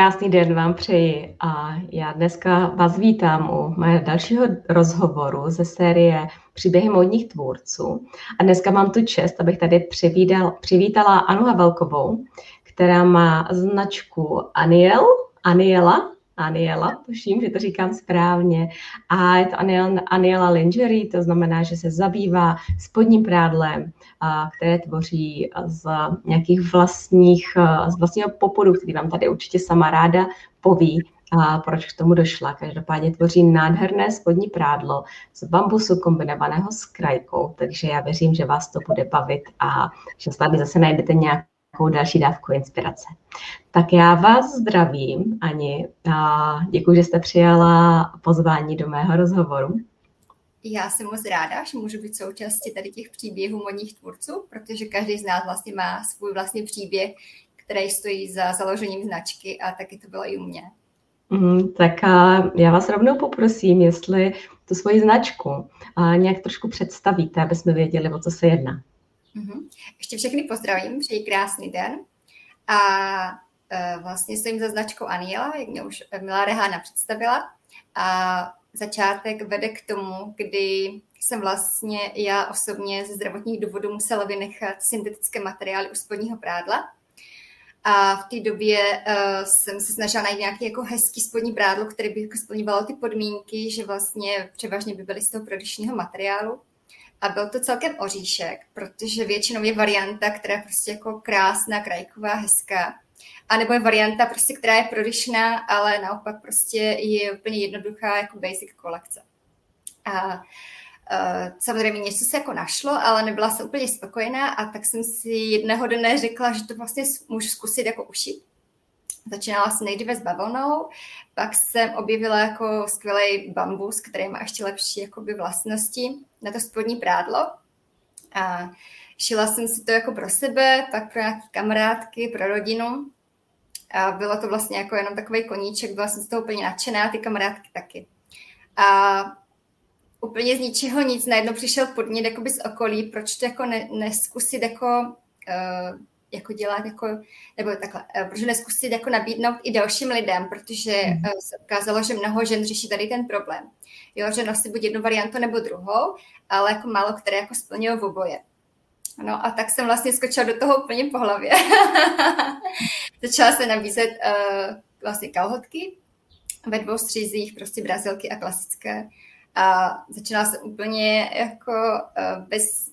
Krásný den vám přeji a já dneska vás vítám u mého dalšího rozhovoru ze série Příběhy módních tvůrců. A dneska mám tu čest, abych tady přivítala Anu Havelkovou, která má značku Aniela, tuším, že to říkám správně. A je to Aniela Lingerie, to znamená, že se zabývá spodním prádlem, které tvoří z nějakých z vlastního popudu, který vám tady určitě sama ráda poví, proč k tomu došla. Každopádně tvoří nádherné spodní prádlo z bambusu kombinovaného s krajkou, takže já věřím, že vás to bude bavit a že tady zase najdete nějakou další dávku inspirace. Tak já vás zdravím, Ani, a děkuji, že jste přijala pozvání do mého rozhovoru. Já jsem moc ráda, že můžu být součástí tady těch příběhů módních tvůrců, protože každý z nás vlastně má svůj vlastní příběh, který stojí za založením značky a taky to bylo i u mě. Tak já vás rovnou poprosím, jestli tu svoji značku nějak trošku představíte, aby jsme věděli, o co se jedná. Ještě všechny pozdravím, přeji krásný den a vlastně stojím za značkou Aniela, jak mě už milá Rehána představila a začátek vede k tomu, kdy jsem vlastně já osobně ze zdravotních důvodů musela vynechat syntetické materiály u spodního prádla a v té době jsem se snažila najít nějaký jako hezký spodní prádlo, které by splňovalo ty podmínky, že vlastně převážně by byly z toho produkčního materiálu. A byl to celkem oříšek, protože většinou je varianta, která je prostě jako krásná, krajková, hezká. A nebo je varianta, prostě, která je prodyšná, ale naopak prostě je úplně jednoduchá jako basic kolekce. A samozřejmě něco se jako našlo, ale nebyla jsem úplně spokojená a tak jsem si jednoho dne řekla, že to vlastně můžu zkusit jako ušít. Začínala jsem nejdříve s bavlnou, pak jsem objevila jako skvělý bambus, který má ještě lepší jakoby vlastnosti na to spodní prádlo. A šila jsem si to jako pro sebe, pak pro nějaké kamarádky, pro rodinu. A bylo to vlastně jako jenom takový koníček, byla jsem z toho úplně nadšená, ty kamarádky taky. A úplně z ničeho nic, najednou přišel podnět jakoby z okolí, proč to jako neskusit jako dělat, jako, nebo takhle, protože neskusit jako nabídnout i dalším lidem, protože se ukázalo, že mnoho žen řeší tady ten problém. Jo, že nosí buď jednu variantu nebo druhou, ale jako málo které jako splňují v oboje. No a tak jsem vlastně skočila do toho úplně po hlavě. Začala se nabízet vlastně kalhotky ve dvou střízích, prostě brazilky a klasické. A začínala jsem úplně jako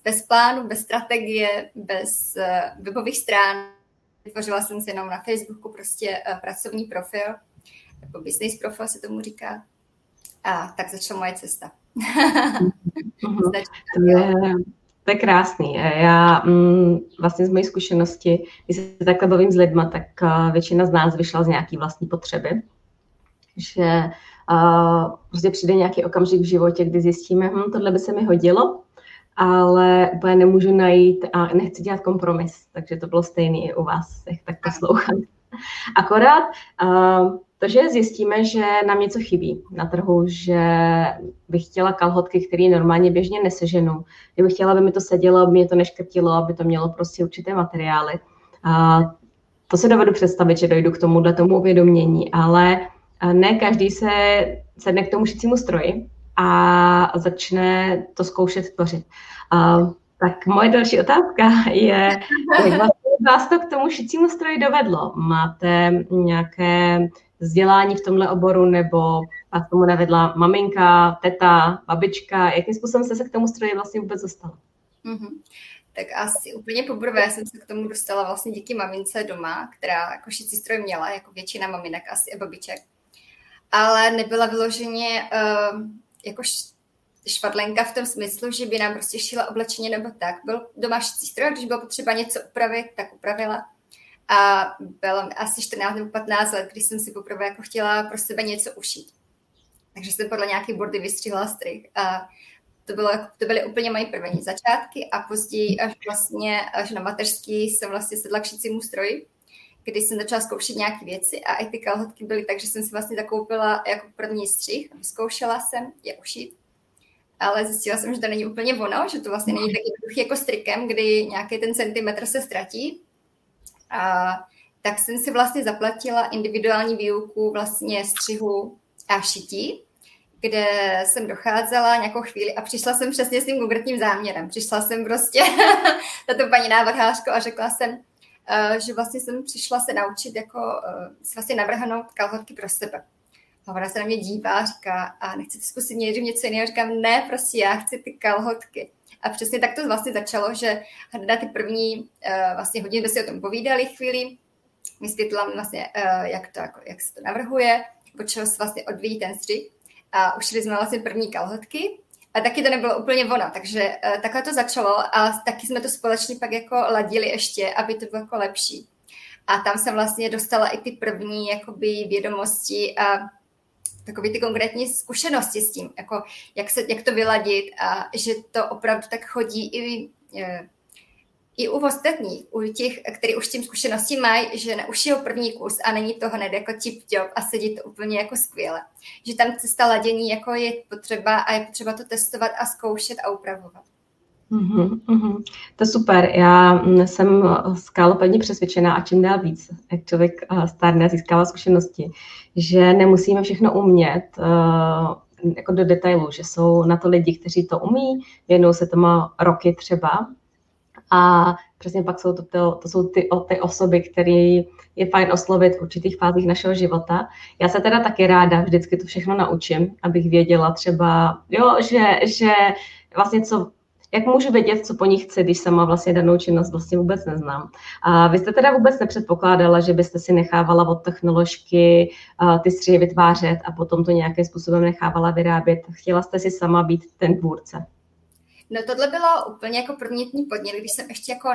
bez plánu, bez strategie, bez webových strán. Vytvořila jsem si jenom na Facebooku prostě pracovní profil, nebo business profil se tomu říká. A tak začala moje cesta. To je krásný. Já vlastně z mojí zkušenosti, když se takhle bavím s lidma, tak většina z nás vyšla z nějaký vlastní potřeby. Že prostě přijde nějaký okamžik v životě, kdy zjistíme, tohle by se mi hodilo, ale úplně nemůžu najít a nechci dělat kompromis. Takže to bylo stejné i u vás, jak tak poslouchám. Akorát to, že zjistíme, že nám něco chybí na trhu, že bych chtěla kalhotky, které normálně běžně neseženu, kdybych chtěla, aby mi to sedělo, aby mě to neškrtilo, aby to mělo prostě určité materiály. To se dovedu představit, že dojdu k tomuhle tomu uvědomění, ale ne každý se sedne k tomu šicímu stroji a začne to zkoušet tvořit. Tak moje další otázka je, jak vás to k tomu šicímu stroji dovedlo? Máte nějaké vzdělání v tomhle oboru, nebo vás k tomu navedla maminka, teta, babička? Jakým způsobem jste se k tomu stroji vlastně vůbec dostala? Mm-hmm. Tak asi úplně poprvé jsem se k tomu dostala vlastně díky mamince doma, která jako šicí stroj měla, jako většina maminek asi a babiček. Ale nebyla vyloženě jako švadlenka v tom smyslu, že by nám prostě šila oblečení nebo tak. Byl doma šicí stroj, když bylo potřeba něco upravit, tak upravila. A bylo asi 14 nebo 15 let, když jsem si poprvé jako chtěla pro sebe něco ušít. Takže jsem podle nějaké bordy vystřihla strych. A to byly úplně moje první začátky a později až na mateřský jsem vlastně sedla k šicímu stroji, kdy jsem začala zkoušet nějaké věci a i ty kalhotky byly, takže jsem si vlastně zakoupila jako první střih, zkoušela jsem je ušít, ale zjistila jsem, že to není úplně ono, že to vlastně není tak jednoduchý jako strikem, kdy nějaký ten centimetr se ztratí a tak jsem si vlastně zaplatila individuální výuku vlastně střihu a šití, kde jsem docházela nějakou chvíli a přišla jsem přesně s tím konkrétním záměrem. Přišla jsem prostě tato paní návrhářko a řekla jsem, že vlastně jsem přišla se naučit jako si vlastně navrhnout kalhotky pro sebe. A ona se na mě dívá, říká, a nechcete zkusit nejdřív něco jiného? Říkám, ne, prostě já chci ty kalhotky. A přesně tak to vlastně začalo, že na ty první vlastně hodiny jsme si o tom povídali chvíli. Vysvětlila mi vlastně, jak se to navrhuje, od čeho se vlastně odvíjí ten střih. A ušili jsme vlastně první kalhotky. A taky to nebylo úplně ono, takže takhle to začalo a taky jsme to společně pak jako ladili ještě, aby to bylo jako lepší. A tam jsem vlastně dostala i ty první jakoby vědomosti a takové ty konkrétní zkušenosti s tím, jako jak to vyladit a že to opravdu tak chodí i u ostatních, u těch, kteří už tím zkušenosti mají, že neušijou první kus a není to hned jako tip-top a sedí to úplně jako skvěle. Že tam cesta ladění jako je potřeba a je potřeba to testovat a zkoušet a upravovat. Uhum, uhum. To je super. Já jsem skálopevně přesvědčená a čím dál víc, jak člověk stárne a získává zkušenosti, že nemusíme všechno umět jako do detailu, že jsou na to lidi, kteří to umí, jednou se to má roky třeba. A přesně pak jsou to jsou ty osoby, které je fajn oslovit v určitých fázích našeho života. Já se teda taky ráda vždycky to všechno naučím, abych věděla třeba, že vlastně jak můžu vědět, co po ní chci, když sama vlastně danou činnost vlastně vůbec neznám. A vy jste teda vůbec nepředpokládala, že byste si nechávala od technoložky ty střihy vytvářet a potom to nějakým způsobem nechávala vyrábět. Chtěla jste si sama být ten tvůrce. No tohle bylo úplně jako první podnět, když jsem ještě jako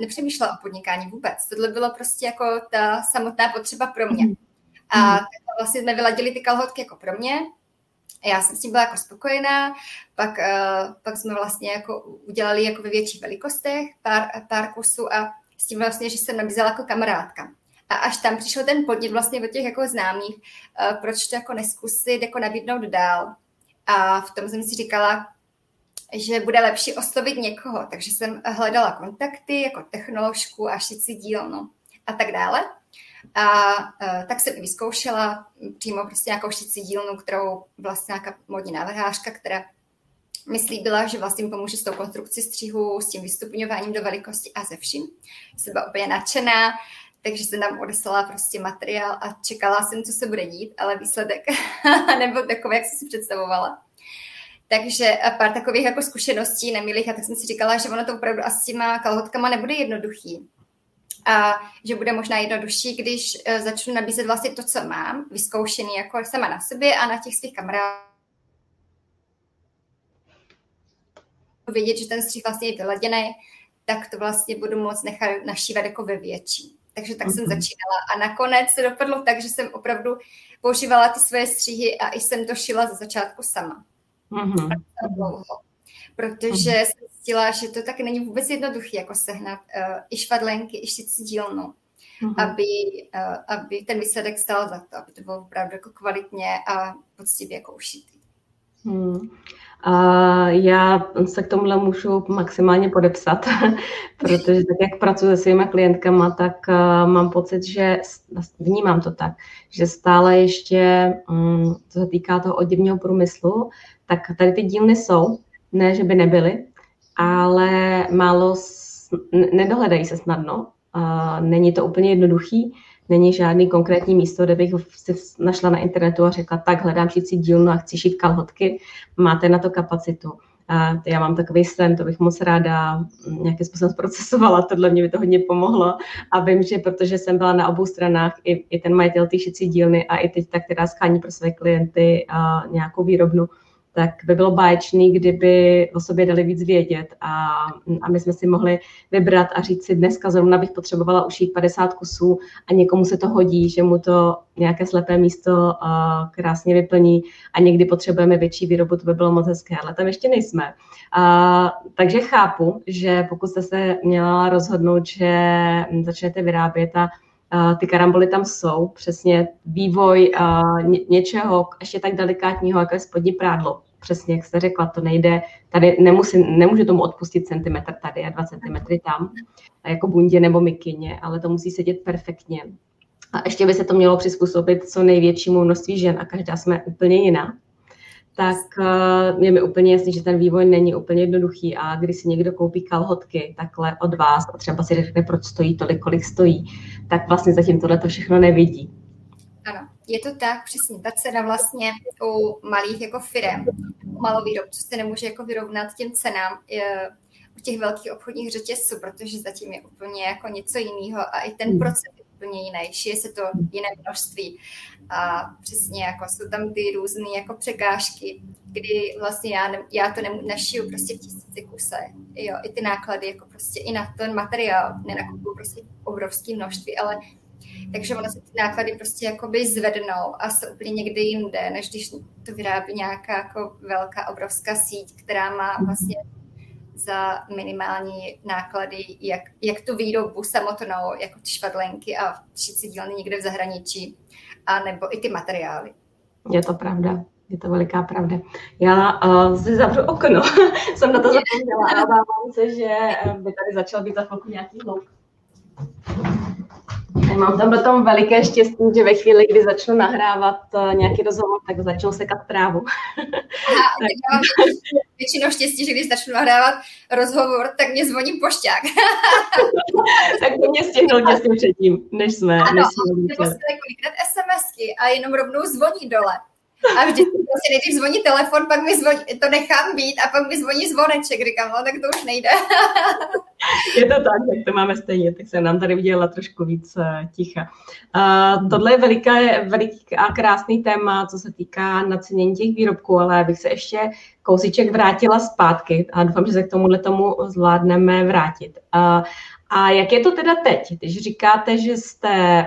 nepřemýšlela o podnikání vůbec. Tohle bylo prostě jako ta samotná potřeba pro mě. A tak vlastně jsme vyladili ty kalhotky jako pro mě. Já jsem s tím byla jako spokojená, pak jsme vlastně jako udělali jako ve větších velikostech pár kusů a s tím vlastně, že jsem nabízela jako kamarádka. A až tam přišel ten podnět vlastně od těch jako známých, proč to jako neskusit, jako nabídnout dál. A v tom jsem si říkala, že bude lepší oslovit někoho, takže jsem hledala kontakty, jako technoložku a šicí dílnu a tak dále. A tak jsem i vyzkoušela přímo prostě nějakou šicí dílnu, kterou vlastně nějaká modní návrhářka, která mi slíbila, že vlastně pomůže s tou konstrukcí střihu, s tím vystupňováním do velikosti a ze vším. Jsem byla úplně nadšená, takže jsem tam odeslala prostě materiál a čekala jsem, co se bude dít, ale výsledek nebyl takový, jak jsem si představovala. Takže pár takových jako zkušeností nemilých a tak jsem si říkala, že ono to opravdu asi s těma kalhotkama nebude jednoduchý. A že bude možná jednodušší, když začnu nabízet vlastně to, co mám, vyzkoušený jako sama na sobě a na těch svých kamarádů. Vědět, že ten střih vlastně je vyladěný, tak to vlastně budu moct nechat našívat jako ve větší. Takže tak jsem začínala a nakonec se dopadlo tak, že jsem opravdu používala ty svoje střihy a i jsem to šila ze začátku sama. Protože jsem zjistila, že to tak není vůbec jednoduché jako sehnat i švadlenky, i šicí dílnu, aby ten výsledek stál za to, aby to bylo opravdu jako kvalitně a poctivě jako ušitý. Já se k tomuhle můžu maximálně podepsat, protože tak, jak pracuji se svýma klientkama, tak mám pocit, že vnímám to tak, že stále ještě, co se týká toho oděvního průmyslu, tak tady ty dílny jsou, ne, že by nebyly, ale málo nedohledají se snadno, není to úplně jednoduchý, není žádný konkrétní místo, kde bych si našla na internetu a řekla, tak hledám šicí dílnu a chci šít kalhotky, máte na to kapacitu. Já mám takový sen, to bych moc ráda nějakým způsobem zprocesovala, tohle mě by to hodně pomohlo a vím, že protože jsem byla na obou stranách, i ten majitel té šicí dílny a i teď ta, která schání pro své klienty nějakou výrobnu, tak by bylo báječný, kdyby o sobě dali víc vědět a my jsme si mohli vybrat a říct si, dneska zrovna bych potřebovala ušít 50 kusů a někomu se to hodí, že mu to nějaké slepé místo krásně vyplní a někdy potřebujeme větší výrobu, to by bylo moc hezké, ale tam ještě nejsme. Takže chápu, že pokud jste se měla rozhodnout, že začnete vyrábět a ty karamboly tam jsou, přesně vývoj něčeho ještě tak delikátního, jako je spodní prádlo. přesně, jak jste řekla, to nejde, tady nemůžu tomu odpustit centimetr tady a 2 centimetry tam, jako bundě nebo mikině, ale to musí sedět perfektně. A ještě by se to mělo přizpůsobit co největšímu množství žen a každá jsme úplně jiná. Tak je mi úplně jasný, že ten vývoj není úplně jednoduchý a když si někdo koupí kalhotky takhle od vás a třeba si řekne, proč stojí tolik, kolik stojí, tak vlastně zatím tohleto všechno nevidí. Ano, je to tak, přesně. Ta cena vlastně u malých jako firem, u malovýrobců se nemůže jako vyrovnat těm cenám u těch velkých obchodních řetězců, protože zatím je úplně jako něco jiného a i ten proces je úplně jiný, šije se to jiné množství. A přesně jako jsou tam ty různé jako překážky, kdy vlastně já to nešiju prostě v 1000 kuse. Jo, i ty náklady jako prostě i na ten materiál nenakupuju prostě obrovské množství, ale takže ono se ty náklady prostě jakoby zvednou a jsou úplně někde jinde, než když to vyrábí nějaká jako velká obrovská síť, která má vlastně za minimální náklady, jak tu výrobu samotnou, jako ty švadlenky a šicí dílny někde v zahraničí, a nebo i ty materiály. Je to pravda, je to veliká pravda. Já si zavřu okno, jsem na to zapomněla a obávám se, že by tady začal být za chvilku nějaký hluk. Mám tam potom veliké štěstí, že ve chvíli, kdy začnu nahrávat nějaký rozhovor, tak začnu sekat trávu. Tak já mám většinou štěstí, že když začnu nahrávat rozhovor, tak mě zvoní pošťák. Tak to mě stihnul těsně předtím, než jsme. Ano, nebo se kolikrát SMSky a jenom rovnou zvoní dole. A vždycky prostě nejdřív zvoní telefon, pak mi zvoní, to nechám být a pak mi zvoní zvoneček, říkám, no tak to už nejde. Je to tak, tak to máme stejně, tak se nám tady udělala trošku víc ticha. Tohle je veliký a krásný téma, co se týká nacenění těch výrobků, ale bych se ještě kousíček vrátila zpátky a doufám, že se k tomuhle tomu zvládneme vrátit. A jak je to teda teď, když říkáte, že jste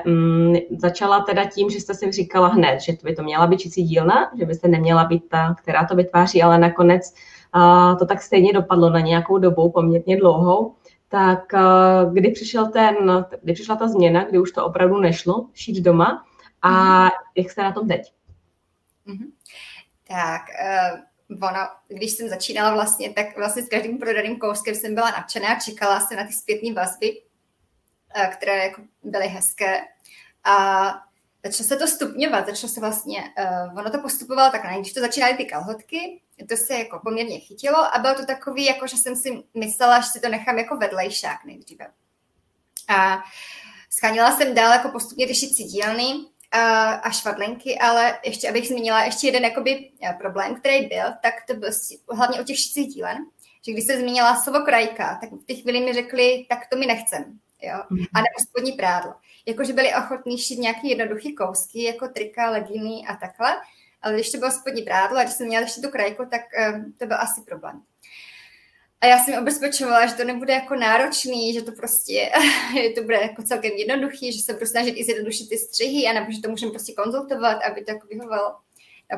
začala teda tím, že jste si říkala hned, že by to měla být šicí dílna, že byste neměla být ta, která to vytváří, ale nakonec to tak stejně dopadlo na nějakou dobu, poměrně dlouhou, tak kdy přišla ta změna, kdy už to opravdu nešlo šít doma a jak jste na tom teď? Mm-hmm. Tak... Ono, když jsem začínala vlastně, tak vlastně s každým prodaným kouskem jsem byla nadšená, čekala jsem na ty zpětné vazby, které jako byly hezké. A začalo se to stupňovat, ono to postupovalo tak, když to začínaly ty kalhotky, to se jako poměrně chytilo a bylo to takový, jako že jsem si myslela, že si to nechám jako vedlejšák nejdříve. A sháněla jsem dál jako postupně ty šicí dílny a švadlenky, ale ještě, abych zmínila ještě jeden jakoby problém, který byl, tak to byl hlavně u těch šicích dílen, že když se zmínila slovo krajka, tak v té chvíli mi řekli, tak to mi nechcem, jo, a nebo spodní prádlo. Jakože byli ochotní šít nějaké jednoduché kousky, jako trika, legíny a takhle, ale když to bylo spodní prádlo a když jsem měla ještě tu krajku, tak to byl asi problém. A já jsem obezpečovala, že to nebude jako náročný, že to prostě to bude jako celkem jednoduchý, že se budu snažit i zjednodušit ty střihy, anebo že to můžeme prostě konzultovat, aby to jako vyhovalo.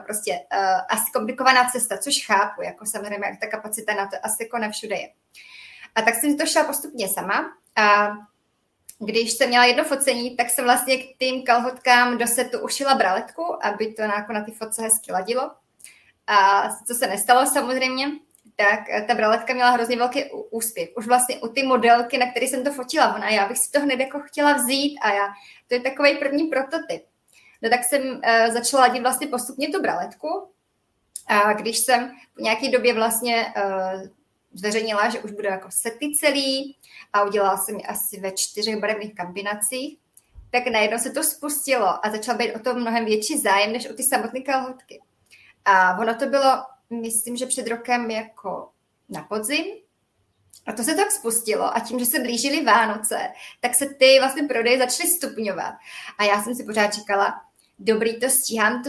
Prostě asi komplikovaná cesta, což chápu, jako samozřejmě, jak ta kapacita na to asi jako nevšude je. A tak jsem to šla postupně sama a když jsem měla jedno focení, tak jsem vlastně k tým kalhotkám do setu ušila braletku, aby to jako na ty fotce hezky ladilo. A co se nestalo samozřejmě, tak ta braletka měla hrozně velký úspěch. Už vlastně u ty modelky, na které jsem to fotila, ona, já bych si to hned jako chtěla vzít a já, to je takový první prototyp. No tak jsem začala dělat vlastně postupně tu braletku a když jsem v nějaké době vlastně zveřejnila, že už budu jako sety celý a udělala jsem ji asi ve 4 barevných kombinacích, tak najednou se to spustilo a začal být o to mnohem větší zájem, než o ty samotné kalhotky. A ono to bylo, myslím, že před rokem jako na podzim. A to se tak spustilo. A tím, že se blížily Vánoce, tak se ty vlastně prodeje začaly stupňovat. A já jsem si pořád čekala, dobrý, to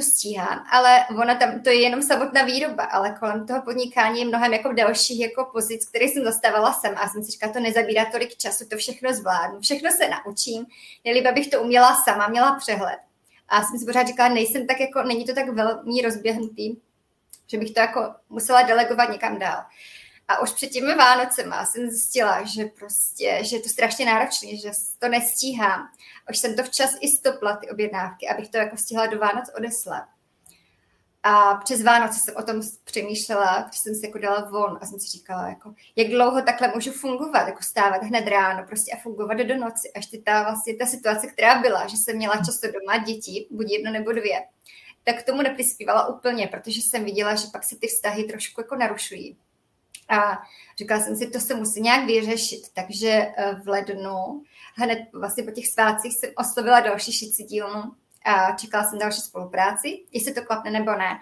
stíhám, ale ona tam, to je jenom samotná výroba, ale kolem toho podnikání je mnohem jako dalších jako pozic, které jsem zastávala sem a jsem si říkala, to nezabírá tolik času, to všechno zvládnu, všechno se naučím, nejlíp abych to uměla sama, měla přehled. A jsem si pořád říkala, nejsem tak jako, není to tak velmi rozběhnutý, že bych to jako musela delegovat někam dál. A už před těmi Vánocema jsem zjistila, že prostě, že je to strašně náročné, že to nestíhám. Už jsem to včas i stopla, ty objednávky, abych to jako stihla do Vánoc odeslat. A přes Vánoce jsem o tom přemýšlela, když jsem si jako dala von a jsem si říkala, jako, jak dlouho takhle můžu fungovat, jako stávat hned ráno prostě a fungovat do noci. Až ty ta situace, která byla, že jsem měla často doma děti, buď jedno nebo dvě, tak k tomu neprispívala úplně, protože jsem viděla, že pak se ty vztahy trošku jako narušují. A říkala jsem si, to se musí nějak vyřešit. Takže v lednu, hned vlastně po těch svátcích, jsem oslovila další šicí dílnu a čekala jsem další spolupráci, jestli to klapne nebo ne.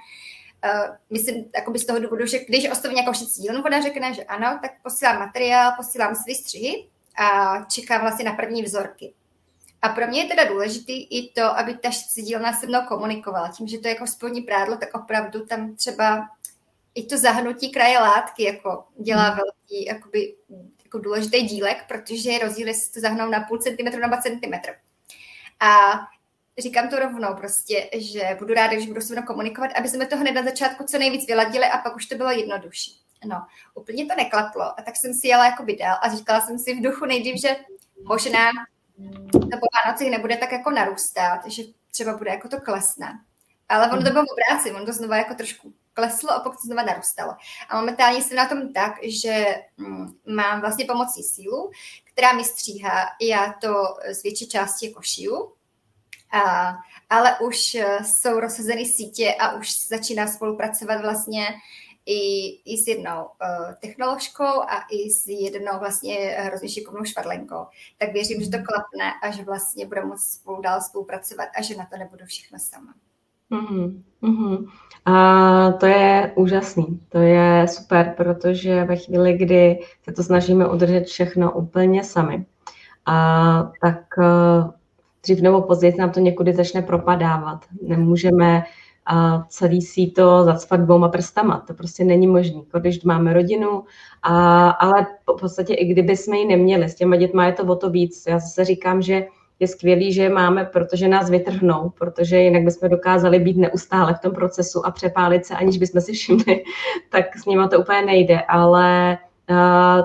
Myslím z toho důvodu, že když oslovím nějakou šicí dílnu, ona řekne, že ano, tak posílám materiál, posílám své střihy a čekám vlastně na první vzorky. A pro mě je teda důležitý i to, aby ta šicí dílna se mnou komunikovala. Tím, že to je jako spodní prádlo, tak opravdu tam třeba i to zahnutí kraje látky jako dělá velký jako důležitý dílek, protože je rozdíl, jestli to zahnou na půl centimetru na 2 centimetry. A říkám to rovnou prostě, že budu ráda, když budu se mnou komunikovat, aby jsme to hned na začátku co nejvíc vyladili a pak už to bylo jednodušší. No, úplně to neklaplo a tak jsem si jela dál a říkala jsem si v duchu nejdřív, že možná to po Vánocích nebude tak jako narůstat, že třeba bude jako to klesne. Ale ono to bylo v práci, ono to znova jako trošku kleslo a pak to znova narůstalo. A momentálně jsem na tom tak, že mám vlastně pomocní sílu, která mi stříhá. Já to z větší části jako šiju, ale už jsou rozsazeny sítě a už začíná spolupracovat vlastně i s jednou technoložkou a i s jednou vlastně hrozně šikovnou švadlenkou. Tak věřím, že to klapne a že vlastně budeme moct spolu dál spolupracovat a že na to nebudu všechno sama. A to je úžasný, to je super, protože ve chvíli, kdy se to snažíme udržet všechno úplně sami, tak dřív nebo později nám to někudy začne propadávat. Nemůžeme celý síto zacpat 2 prstama, to prostě není možné, když máme rodinu, ale v podstatě i kdyby jsme ji neměli, s těma dětma je to o to víc. Já zase říkám, že je skvělý, že je máme, protože nás vytrhnou, protože jinak bychom dokázali být neustále v tom procesu a přepálit se, aniž bychom si všimli, tak s nimi to úplně nejde, ale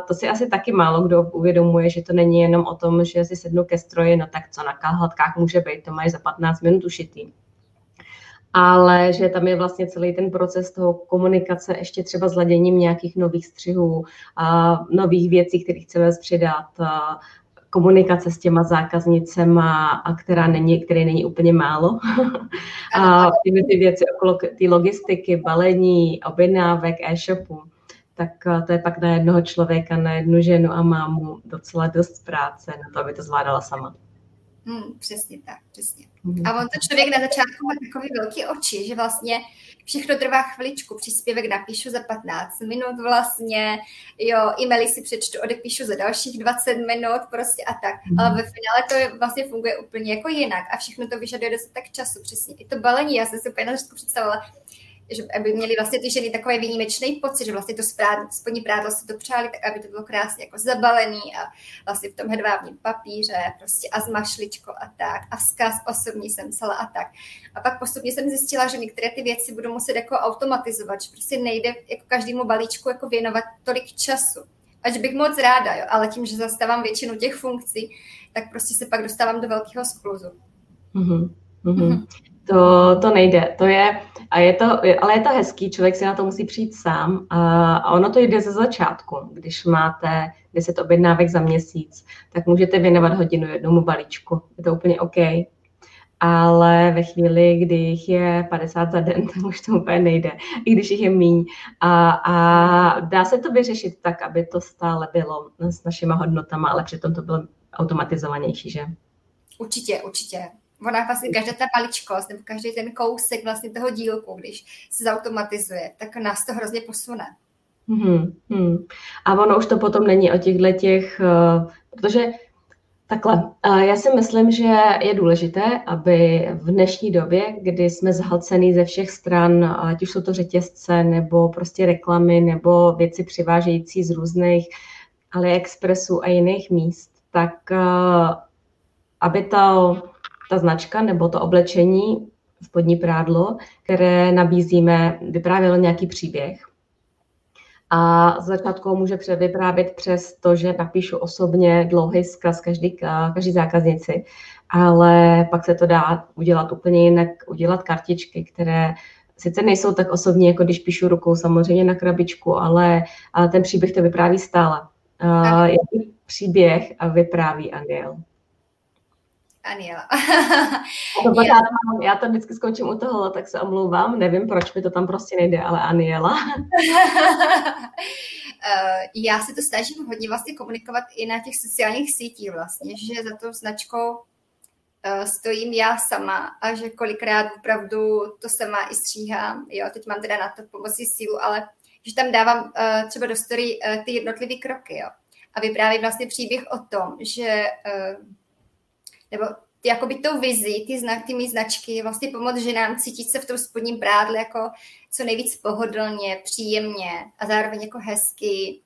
to si asi taky málo kdo uvědomuje, že to není jenom o tom, že si sednu ke stroji, no tak co na kalhotkách může být, to máš za 15 minut ušitý. Ale že tam je vlastně celý ten proces toho komunikace ještě třeba zladěním nějakých nových střihů, nových věcí, které chceme přidat, komunikace s těma zákaznicema, které není úplně málo. A ty věci okolo ty logistiky, balení, objednávek, e-shopu, tak to je pak na jednoho člověka, na jednu ženu a mámu docela dost práce na to, aby to zvládala sama. Přesně tak, přesně. A on to člověk na začátku má takový velký oči, že vlastně všechno trvá chviličku, příspěvek napíšu za 15 minut vlastně, jo, e-maily si přečtu, odepíšu za dalších 20 minut prostě a tak. Ale ve finále to je, vlastně funguje úplně jako jinak a všechno to vyžaduje dostatek času, přesně. I to balení, já jsem si úplně na začátku představila, že aby měli vlastně ty ženy takový výjimečný pocit, že vlastně to spodní prádlo si to přáli, tak aby to bylo krásně jako zabalený a vlastně v tom hedvábním papíře prostě a s mašličkou a tak a vzkaz osobní jsem psala a tak. A pak postupně jsem zjistila, že některé ty věci budu muset jako automatizovat, že prostě nejde jako každému balíčku jako věnovat tolik času. Ač bych moc ráda, jo, ale tím, že zastávám většinu těch funkcí, tak prostě se pak dostávám do velkého skluzu. To nejde, to je, a je to, ale je to hezký, člověk si na to musí přijít sám a ono to jde ze začátku, když máte 10 objednávek za měsíc, tak můžete věnovat hodinu jednomu balíčku, je to úplně OK, ale ve chvíli, kdy jich je 50 za den, tak už to úplně nejde, i když jich je míň a dá se to vyřešit tak, aby to stále bylo s našima hodnotama, ale přitom to bylo automatizovanější, že? Určitě, určitě. Ona vlastně každá ta paličkost nebo každý ten kousek vlastně toho dílku, když se zautomatizuje, tak nás to hrozně posune. A ono už to potom není o těchto, protože takhle, já si myslím, že je důležité, aby v dnešní době, kdy jsme zhalcený ze všech stran, ať už jsou to řetězce nebo prostě reklamy nebo věci přivážející z různých AliExpressů a jiných míst, tak aby ta značka nebo to oblečení, spodní prádlo, které nabízíme, vyprávělo nějaký příběh. A začátku může vyprávět přes to, že napíšu osobně dlouhý vzkaz každý zákaznici, ale pak se to dá udělat úplně jinak, udělat kartičky, které sice nejsou tak osobní, jako když píšu rukou samozřejmě na krabičku, ale ten příběh to vypráví stále. Jaký příběh vypráví Aniela. Já to vždycky skončím u toho, tak se omlouvám. Nevím, proč mi to tam prostě nejde, ale Aniela. Já se to snažím hodně vlastně komunikovat i na těch sociálních sítích vlastně, že za tou značkou stojím já sama a že kolikrát opravdu to sama i stříhám. Jo, teď mám teda na to pomocí sílu, ale že tam dávám třeba do story ty jednotlivé kroky, jo. A vyprávím vlastně příběh o tom, že nebo jakoby tou vizi, ty mý značky, vlastně pomoct ženám cítit se v tom spodním prádle jako co nejvíc pohodlně, příjemně a zároveň jako hezky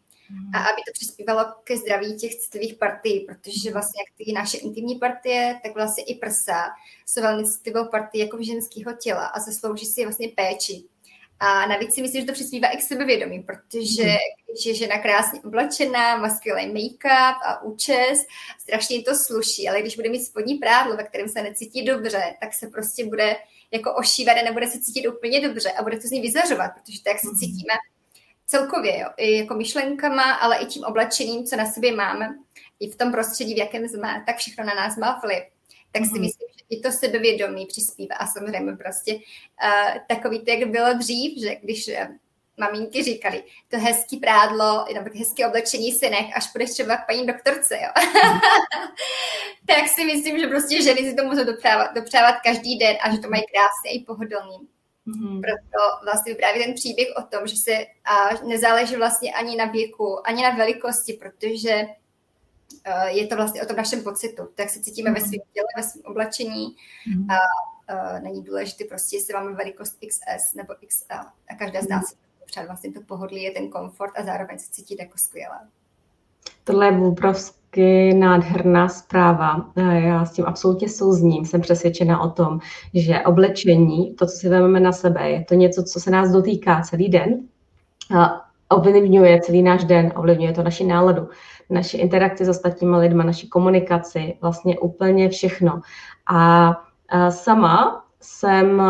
a aby to přispívalo ke zdraví těch citlivých partií, protože vlastně jak ty naše intimní partie, tak vlastně i prsa jsou velmi citlivou partií jako ženského těla a zaslouží si vlastně péči. A navíc si myslím, že to přispívá i k sebevědomí, protože když je žena krásně oblačená, má skvělý make-up a účes, strašně to sluší, ale když bude mít spodní prádlo, ve kterém se necítí dobře, tak se prostě bude jako ošívat a nebude se cítit úplně dobře a bude to z ní vyzařovat, protože tak se cítíme celkově, jo, i jako myšlenkama, ale i tím oblačením, co na sobě máme, i v tom prostředí, v jakém jsme, tak všechno na nás má vliv. Tak si myslím, že i to sebevědomí přispívá. A samozřejmě prostě takový to, jak bylo dřív, že když maminky říkali, to hezký prádlo, jenom hezké oblečení si nech, až půjdeš třeba k paní doktorce, jo. Tak si myslím, že prostě ženy si to můžou dopřávat každý den a že to mají krásně i pohodlný. Proto vlastně vypráví ten příběh o tom, že se nezáleží vlastně ani na věku, ani na velikosti, protože je to vlastně o tom našem pocitu, tak se cítíme ve svém těle, ve svém oblačení a není důležité prostě, jestli máme velikost XS nebo XL a každá z nás přát vlastně to pohodlí, je ten komfort a zároveň se cítí jako skvělá. Tohle je obrovsky nádherná zpráva. Já s tím absolutně souzním. Jsem přesvědčena o tom, že oblečení, to, co si vezmeme na sebe, je to něco, co se nás dotýká celý den a ovlivňuje celý náš den, ovlivňuje to naši náladu, naši interakci s ostatními lidmi, naši komunikaci, vlastně úplně všechno. A sama jsem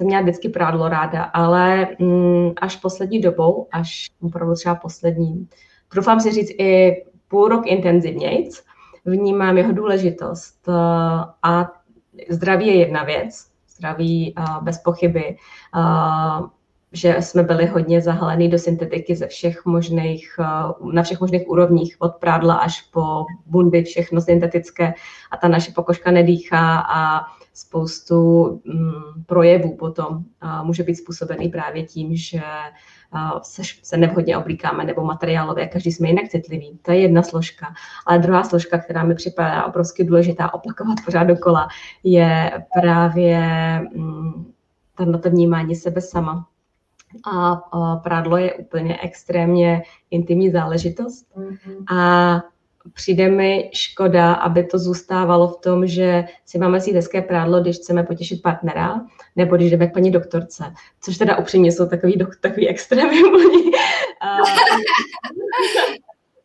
měla vždycky prádlo ráda, ale až poslední dobou, až opravdu třeba poslední, doufám si říct i půl rok intenzivnějc, vnímám jeho důležitost a zdraví je jedna věc, zdraví bez pochyby, že jsme byli hodně zahalený do syntetiky ze všech možných, na všech možných úrovních, od prádla až po bundy, všechno syntetické a ta naše pokožka nedýchá a spoustu projevů potom může být způsobený právě tím, že se nevhodně oblíkáme nebo materiálově, každý jsme jinak citlivý. To je jedna složka. Ale druhá složka, která mi připadá obrovsky důležitá opakovat pořád dokola, je právě to vnímání sebe sama. A prádlo je úplně extrémně intimní záležitost a přijde mi škoda, aby to zůstávalo v tom, že si máme si hezké prádlo, když chceme potěšit partnera nebo když jdeme k paní doktorce, což teda upřímně jsou takový extrémní.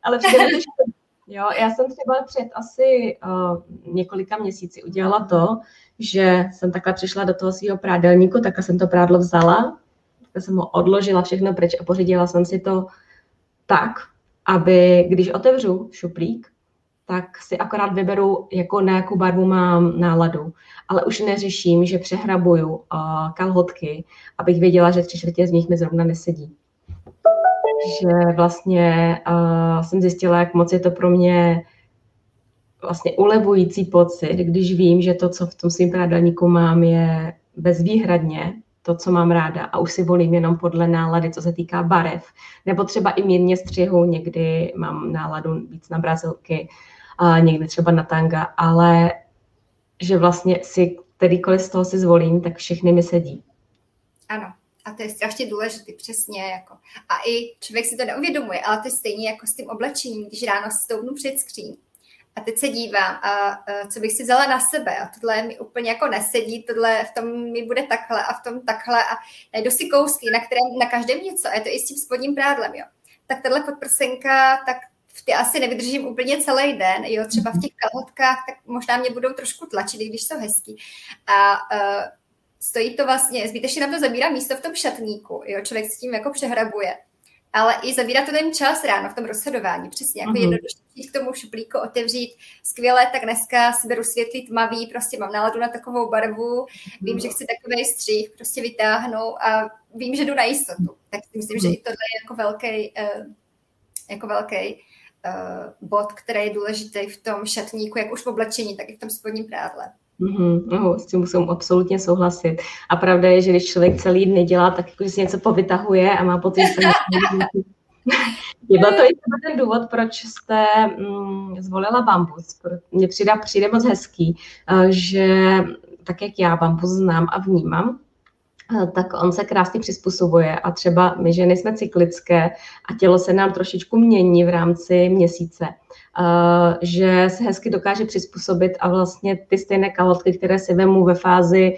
Ale přijde mi to škoda. Jo, já jsem třeba před asi několika měsíci udělala to, že jsem takhle přišla do toho svého prádelníku, takhle jsem to prádlo vzala, já jsem ho odložila všechno pryč a pořídila jsem si to tak, aby když otevřu šuplík, tak si akorát vyberu, na jakou barvu mám náladu. Ale už neřeším, že přehrabuju kalhotky, abych věděla, že 3/4 z nich mi zrovna nesedí. Že vlastně jsem zjistila, jak moc je to pro mě vlastně ulevující pocit, když vím, že to, co v tom svým prádelníku mám, je bezvýhradně to, co mám ráda a už si volím jenom podle nálady, co se týká barev. Nebo třeba i mírně střihu, někdy mám náladu víc na brazilky, a někdy třeba na tanga, ale že vlastně si kterýkoliv z toho si zvolím, tak všechny mi sedí. Ano, a to je strašně důležité, přesně. Jako. A i člověk si to neuvědomuje, ale to je stejně jako s tím oblečením, když ráno stoupnu před skříň. A teď se dívám, a co bych si vzala na sebe. A tohle mi úplně jako nesedí, tohle v tom mi bude takhle a v tom takhle. A najdu si kousky, na každém něco. A je to i s tím spodním prádlem, jo. Tak tahle podprsenka, tak ty asi nevydržím úplně celý den, jo. Třeba v těch kalhotkách, tak možná mě budou trošku tlačit, když jsou hezký. A stojí to vlastně, zbytečně tam to zabírá místo v tom šatníku, jo, člověk s tím jako přehrabuje. Ale i zabírá to ten čas ráno v tom rozhodování, přesně, jako jednoduše jít k tomu šuplíku, otevřít, skvěle, tak dneska si beru světlý tmavý, prostě mám náladu na takovou barvu, vím, že chci takový střih, prostě vytáhnu a vím, že jdu na jistotu. Tak si myslím, že i tohle je jako velký bod, který je důležitý v tom šatníku, jak už v oblečení, tak i v tom spodním prádle. S tím musím absolutně souhlasit. A pravda je, že když člověk celý den dělá, tak jako, že si něco povytahuje a má pocit, že byl to i ten důvod, proč jste zvolila bambus. Mně přijde moc hezký, že tak, jak já bambus znám a vnímám, tak on se krásně přizpůsobuje a třeba my ženy jsme cyklické a tělo se nám trošičku mění v rámci měsíce, že se hezky dokáže přizpůsobit a vlastně ty stejné kalhotky, které si vemu ve fázi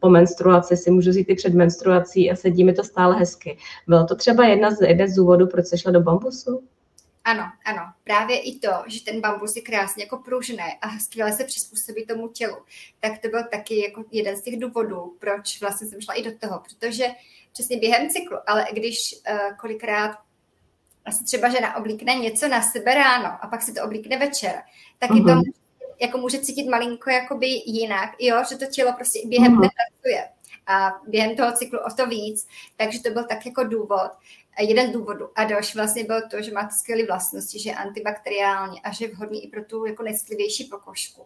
po menstruaci, si můžu vzít i před menstruací a sedí mi to stále hezky. Bylo to třeba jeden z důvodů, proč se šla do bambusu? Ano, právě i to, že ten bambus je krásně jako pružný a skvěle se přizpůsobí tomu tělu, tak to byl taky jako jeden z těch důvodů, proč vlastně jsem šla i do toho, protože přesně během cyklu, ale když kolikrát asi třeba žena oblíkne něco na sebe ráno a pak si to oblíkne večer, tak i to jako může cítit malinko jakoby jinak, jo, že to tělo prostě během dne pracuje a během toho cyklu o to víc, takže to byl tak jako důvod. Jeden z důvodů. A další vlastně bylo to, že má skvělé vlastnosti, že je antibakteriální a že je vhodný i pro tu jako nejcitlivější pokožku.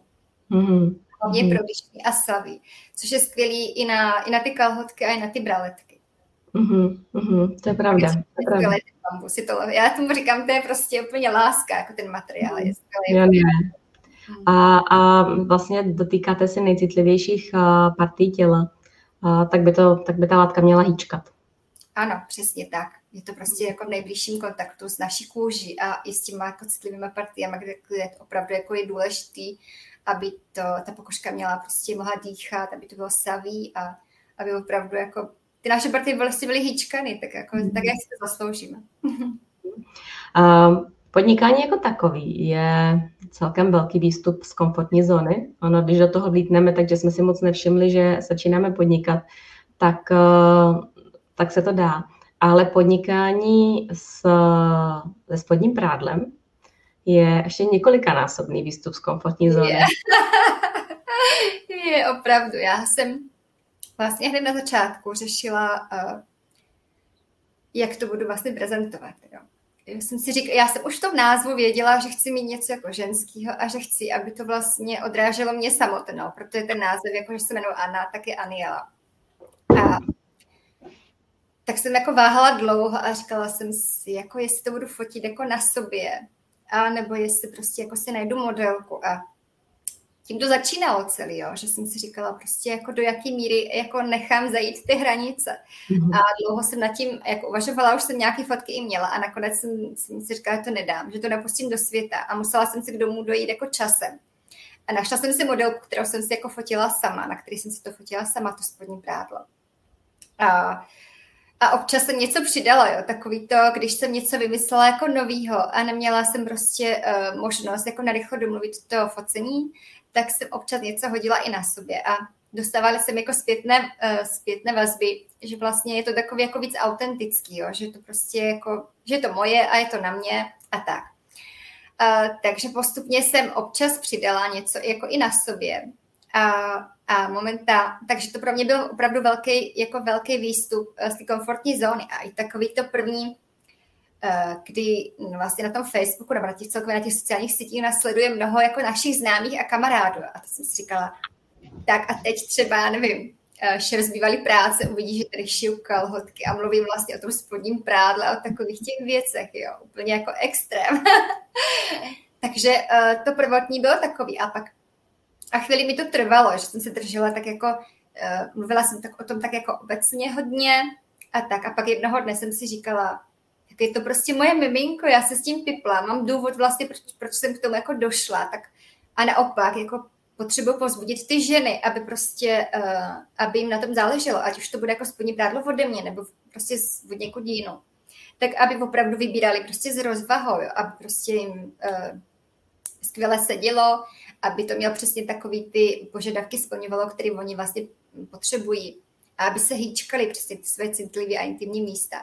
Hlavně pro vyšší a slavy, což je skvělý i na ty kalhotky a i na ty braletky. To je pravda. Já tomu říkám, to je prostě úplně láska, jako ten materiál je skvělý. A vlastně dotýkáte se nejcitlivějších partí těla, tak by ta látka měla hýčkat. Ano, přesně tak. Je to prostě jako v nejbližším kontaktu s naší kůží a i s těma jako citlivými partiami, kde opravdu jako je důležitý, aby ta pokožka mohla dýchat, aby to bylo savý a aby opravdu jako ty naše partie byly hýčkany, tak jak si to zasloužíme. Podnikání jako takový je celkem velký výstup z komfortní zóny. Ono, když do toho vlítneme, takže jsme si moc nevšimli, že začínáme podnikat, tak se to dá. Ale podnikání se spodním prádlem je ještě několikanásobný výstup z komfortní zóny. Je opravdu. Já jsem vlastně hned na začátku řešila, jak to budu vlastně prezentovat. Jo. Já jsem už to v názvu věděla, že chci mít něco jako ženskýho a že chci, aby to vlastně odráželo mě samotnou, protože ten název, jakože se jmenuje Anna, tak je Aniela. Tak jsem jako váhala dlouho a říkala jsem si, jako jestli to budu fotit jako na sobě, a nebo jestli prostě jako si najdu modelku. A tím to začínalo celý, jo, že jsem si říkala prostě jako do jaké míry jako nechám zajít ty hranice. A dlouho jsem nad tím jako uvažovala, už jsem nějaké fotky i měla a nakonec jsem si říkala, že to nedám, že to nepustím do světa a musela jsem si k domů dojít jako časem. A našla jsem si modelku, kterou jsem si jako fotila sama, na který jsem si to fotila sama, to spodní prádlo. A občas jsem něco přidala, jo, takový to, když jsem něco vymyslela jako novýho a neměla jsem prostě možnost jako narychlo domluvit to focení, tak jsem občas něco hodila i na sobě a dostávala jsem jako zpětné vazby, že vlastně je to takový jako víc autentický, jo, že to prostě jako, že je to moje a je to na mě a tak. Takže postupně jsem občas přidala něco jako i na sobě. Takže to pro mě byl opravdu velký výstup z té komfortní zóny a i takový to první, kdy vlastně na tom Facebooku nebo celkově na těch sociálních sítích nasleduje mnoho jako našich známých a kamarádů a to jsem si říkala, tak a teď třeba, nevím, šéf z bývalý práce uvidí, že tady šiju kalhotky a mluvím vlastně o tom spodním prádle a o takových těch věcech, jo, úplně jako extrém. Takže to prvotní bylo takový a chvíli mi to trvalo, že jsem se držela tak jako, mluvila jsem tak o tom tak jako obecně hodně a tak. A pak jednoho dne jsem si říkala, tak je to prostě moje miminko, já se s tím pipla, mám důvod vlastně, proč jsem k tomu jako došla. Tak a naopak, jako potřebuji povzbudit ty ženy, aby prostě, aby jim na tom záleželo, ať už to bude jako spodní prádlo ode mě, nebo prostě od někud jinou. Tak aby opravdu vybírali prostě s rozvahou, jo, aby prostě jim skvěle sedělo, aby to mělo přesně takový ty požadavky splňovalo, které oni vlastně potřebují a aby se hýčkali přesně ty své citlivé a intimní místa.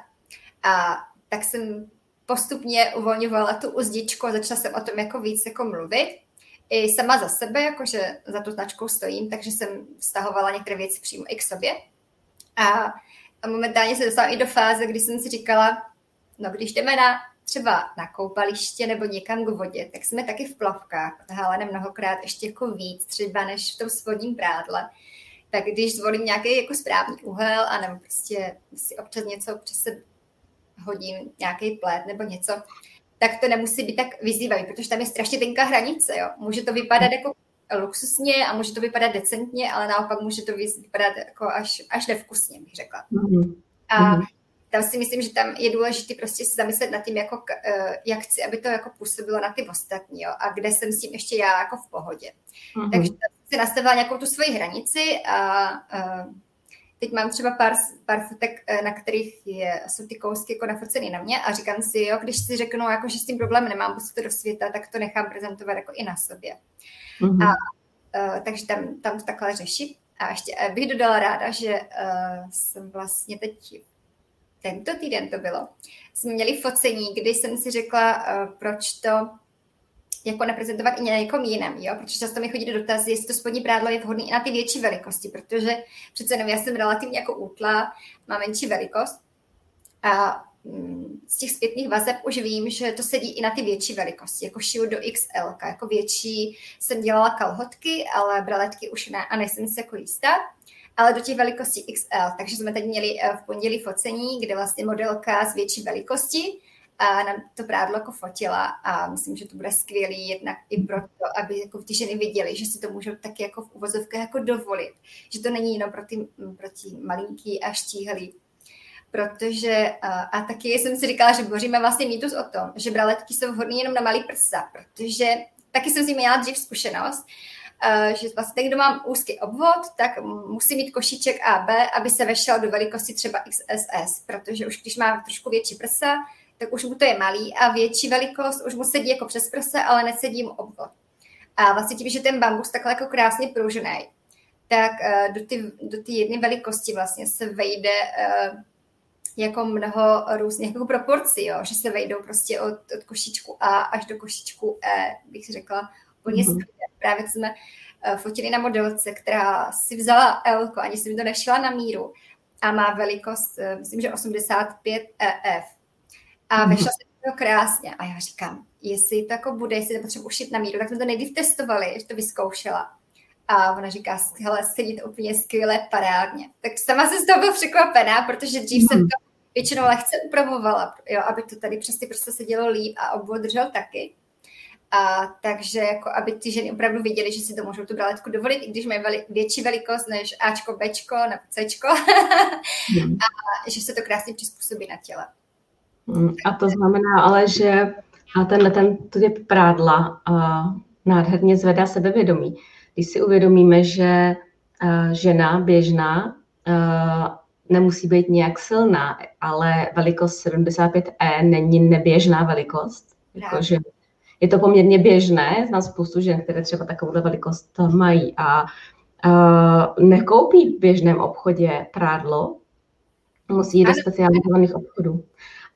A tak jsem postupně uvolňovala tu uzdičku a začala jsem o tom jako víc jako mluvit. I sama za sebe, jakože za tu značkou stojím, takže jsem stahovala některé věci přímo i k sobě. A momentálně se dostala i do fáze, kdy jsem si říkala, no když jdeme na třeba na koupaliště nebo někam k vodě, tak jsme taky v plavkách, halenem mnohokrát ještě jako víc, třeba než v tom spodním prádle. Tak když zvolím nějaký jako správný úhel, anebo prostě si občas něco přes sebe hodím, nějaký plet nebo něco, tak to nemusí být tak vyzývavý, protože tam je strašně tenká hranice. Jo. Může to vypadat jako luxusně a může to vypadat decentně, ale naopak může to vypadat jako až nevkusně, bych řekla. A tam si myslím, že tam je důležité prostě se zamyslet nad tím, jako, jak chci, aby to jako působilo na ty ostatní, jo, a kde jsem s tím ještě já jako v pohodě. Takže se nastavila nějakou tu svoji hranici a teď mám třeba pár fotek, na kterých jsou ty kousky jako nafocený na mě a říkám si, jo, když si řeknu, jako, že s tím problém nemám, pustím to do světa, tak to nechám prezentovat jako i na sobě. A takže tam to takhle řeším. A ještě bych dodala ráda, že jsem vlastně teď tento týden to bylo. Jsme měli focení, kdy jsem si řekla, proč to jako neprezentovat i někomu jiném, jo? Protože často mi chodí do dotazy, jestli to spodní prádlo je vhodné i na ty větší velikosti, protože přece jenom já jsem relativně jako útlá, mám menší velikost a z těch zpětných vazeb už vím, že to sedí i na ty větší velikosti, jako šiju do XL, jako větší jsem dělala kalhotky, ale braletky už ne a nejsem se jako jistá, ale do těch velikostí XL, takže jsme tady měli v pondělí focení, kde vlastně modelka z větší velikosti a nám to prádlo jako fotila a myslím, že to bude skvělý jednak i proto, aby jako ty ženy viděly, že si to můžou taky jako v uvozovkách jako dovolit, že to není jenom pro ty malinký a štíhlý. Protože a taky jsem si říkala, že boříme vlastně mýtus o tom, že braletky jsou vhodné jenom na malý prsa, protože taky jsem si měla dřív zkušenost, že vlastně ten, kdo má úzký obvod, tak musí mít košíček AB, aby se vešel do velikosti třeba XSS, protože už když má trošku větší prsa, tak už mu to je malý a větší velikost už mu sedí jako přes prsa, ale nesedí mu obvod. A vlastně tím, že ten bambus takhle jako krásně pružený, tak do ty jedné velikosti vlastně se vejde jako mnoho různých jako proporcí, jo? Že se vejdou prostě od košíčku A až do košíčku E, bych řekla, úplně skvěle. Právě jsme fotili na modelce, která si vzala L, ani si mi to nešla na míru a má velikost, myslím, že 85 EF. A vešla se to krásně a já říkám, jestli to jako bude, jestli to potřebuji ušit na míru, tak jsme to nejdřív testovali, že to vyzkoušela. A ona říká, hele, sedí to úplně skvěle, parádně. Tak sama jsem z toho byla překvapená, protože dřív jsem to většinou lehce upravovala, jo, aby to tady přes ty prsa sedělo líp a obvod držel taky. A takže jako, aby ty ženy opravdu viděly, že si to můžou tu braletku dovolit, i když mají větší velikost než Ačko, Bčko nebo Cčko. A že se to krásně přizpůsobí na těle. A to znamená ale, že ten typ prádla nádherně zvedá sebevědomí. Když si uvědomíme, že žena běžná nemusí být nějak silná, ale velikost 75E není neběžná velikost. Jakože je to poměrně běžné, znám spoustu žen, které třeba takovouhle velikost mají a nekoupí v běžném obchodě prádlo, musí jít do specializovaných obchodů.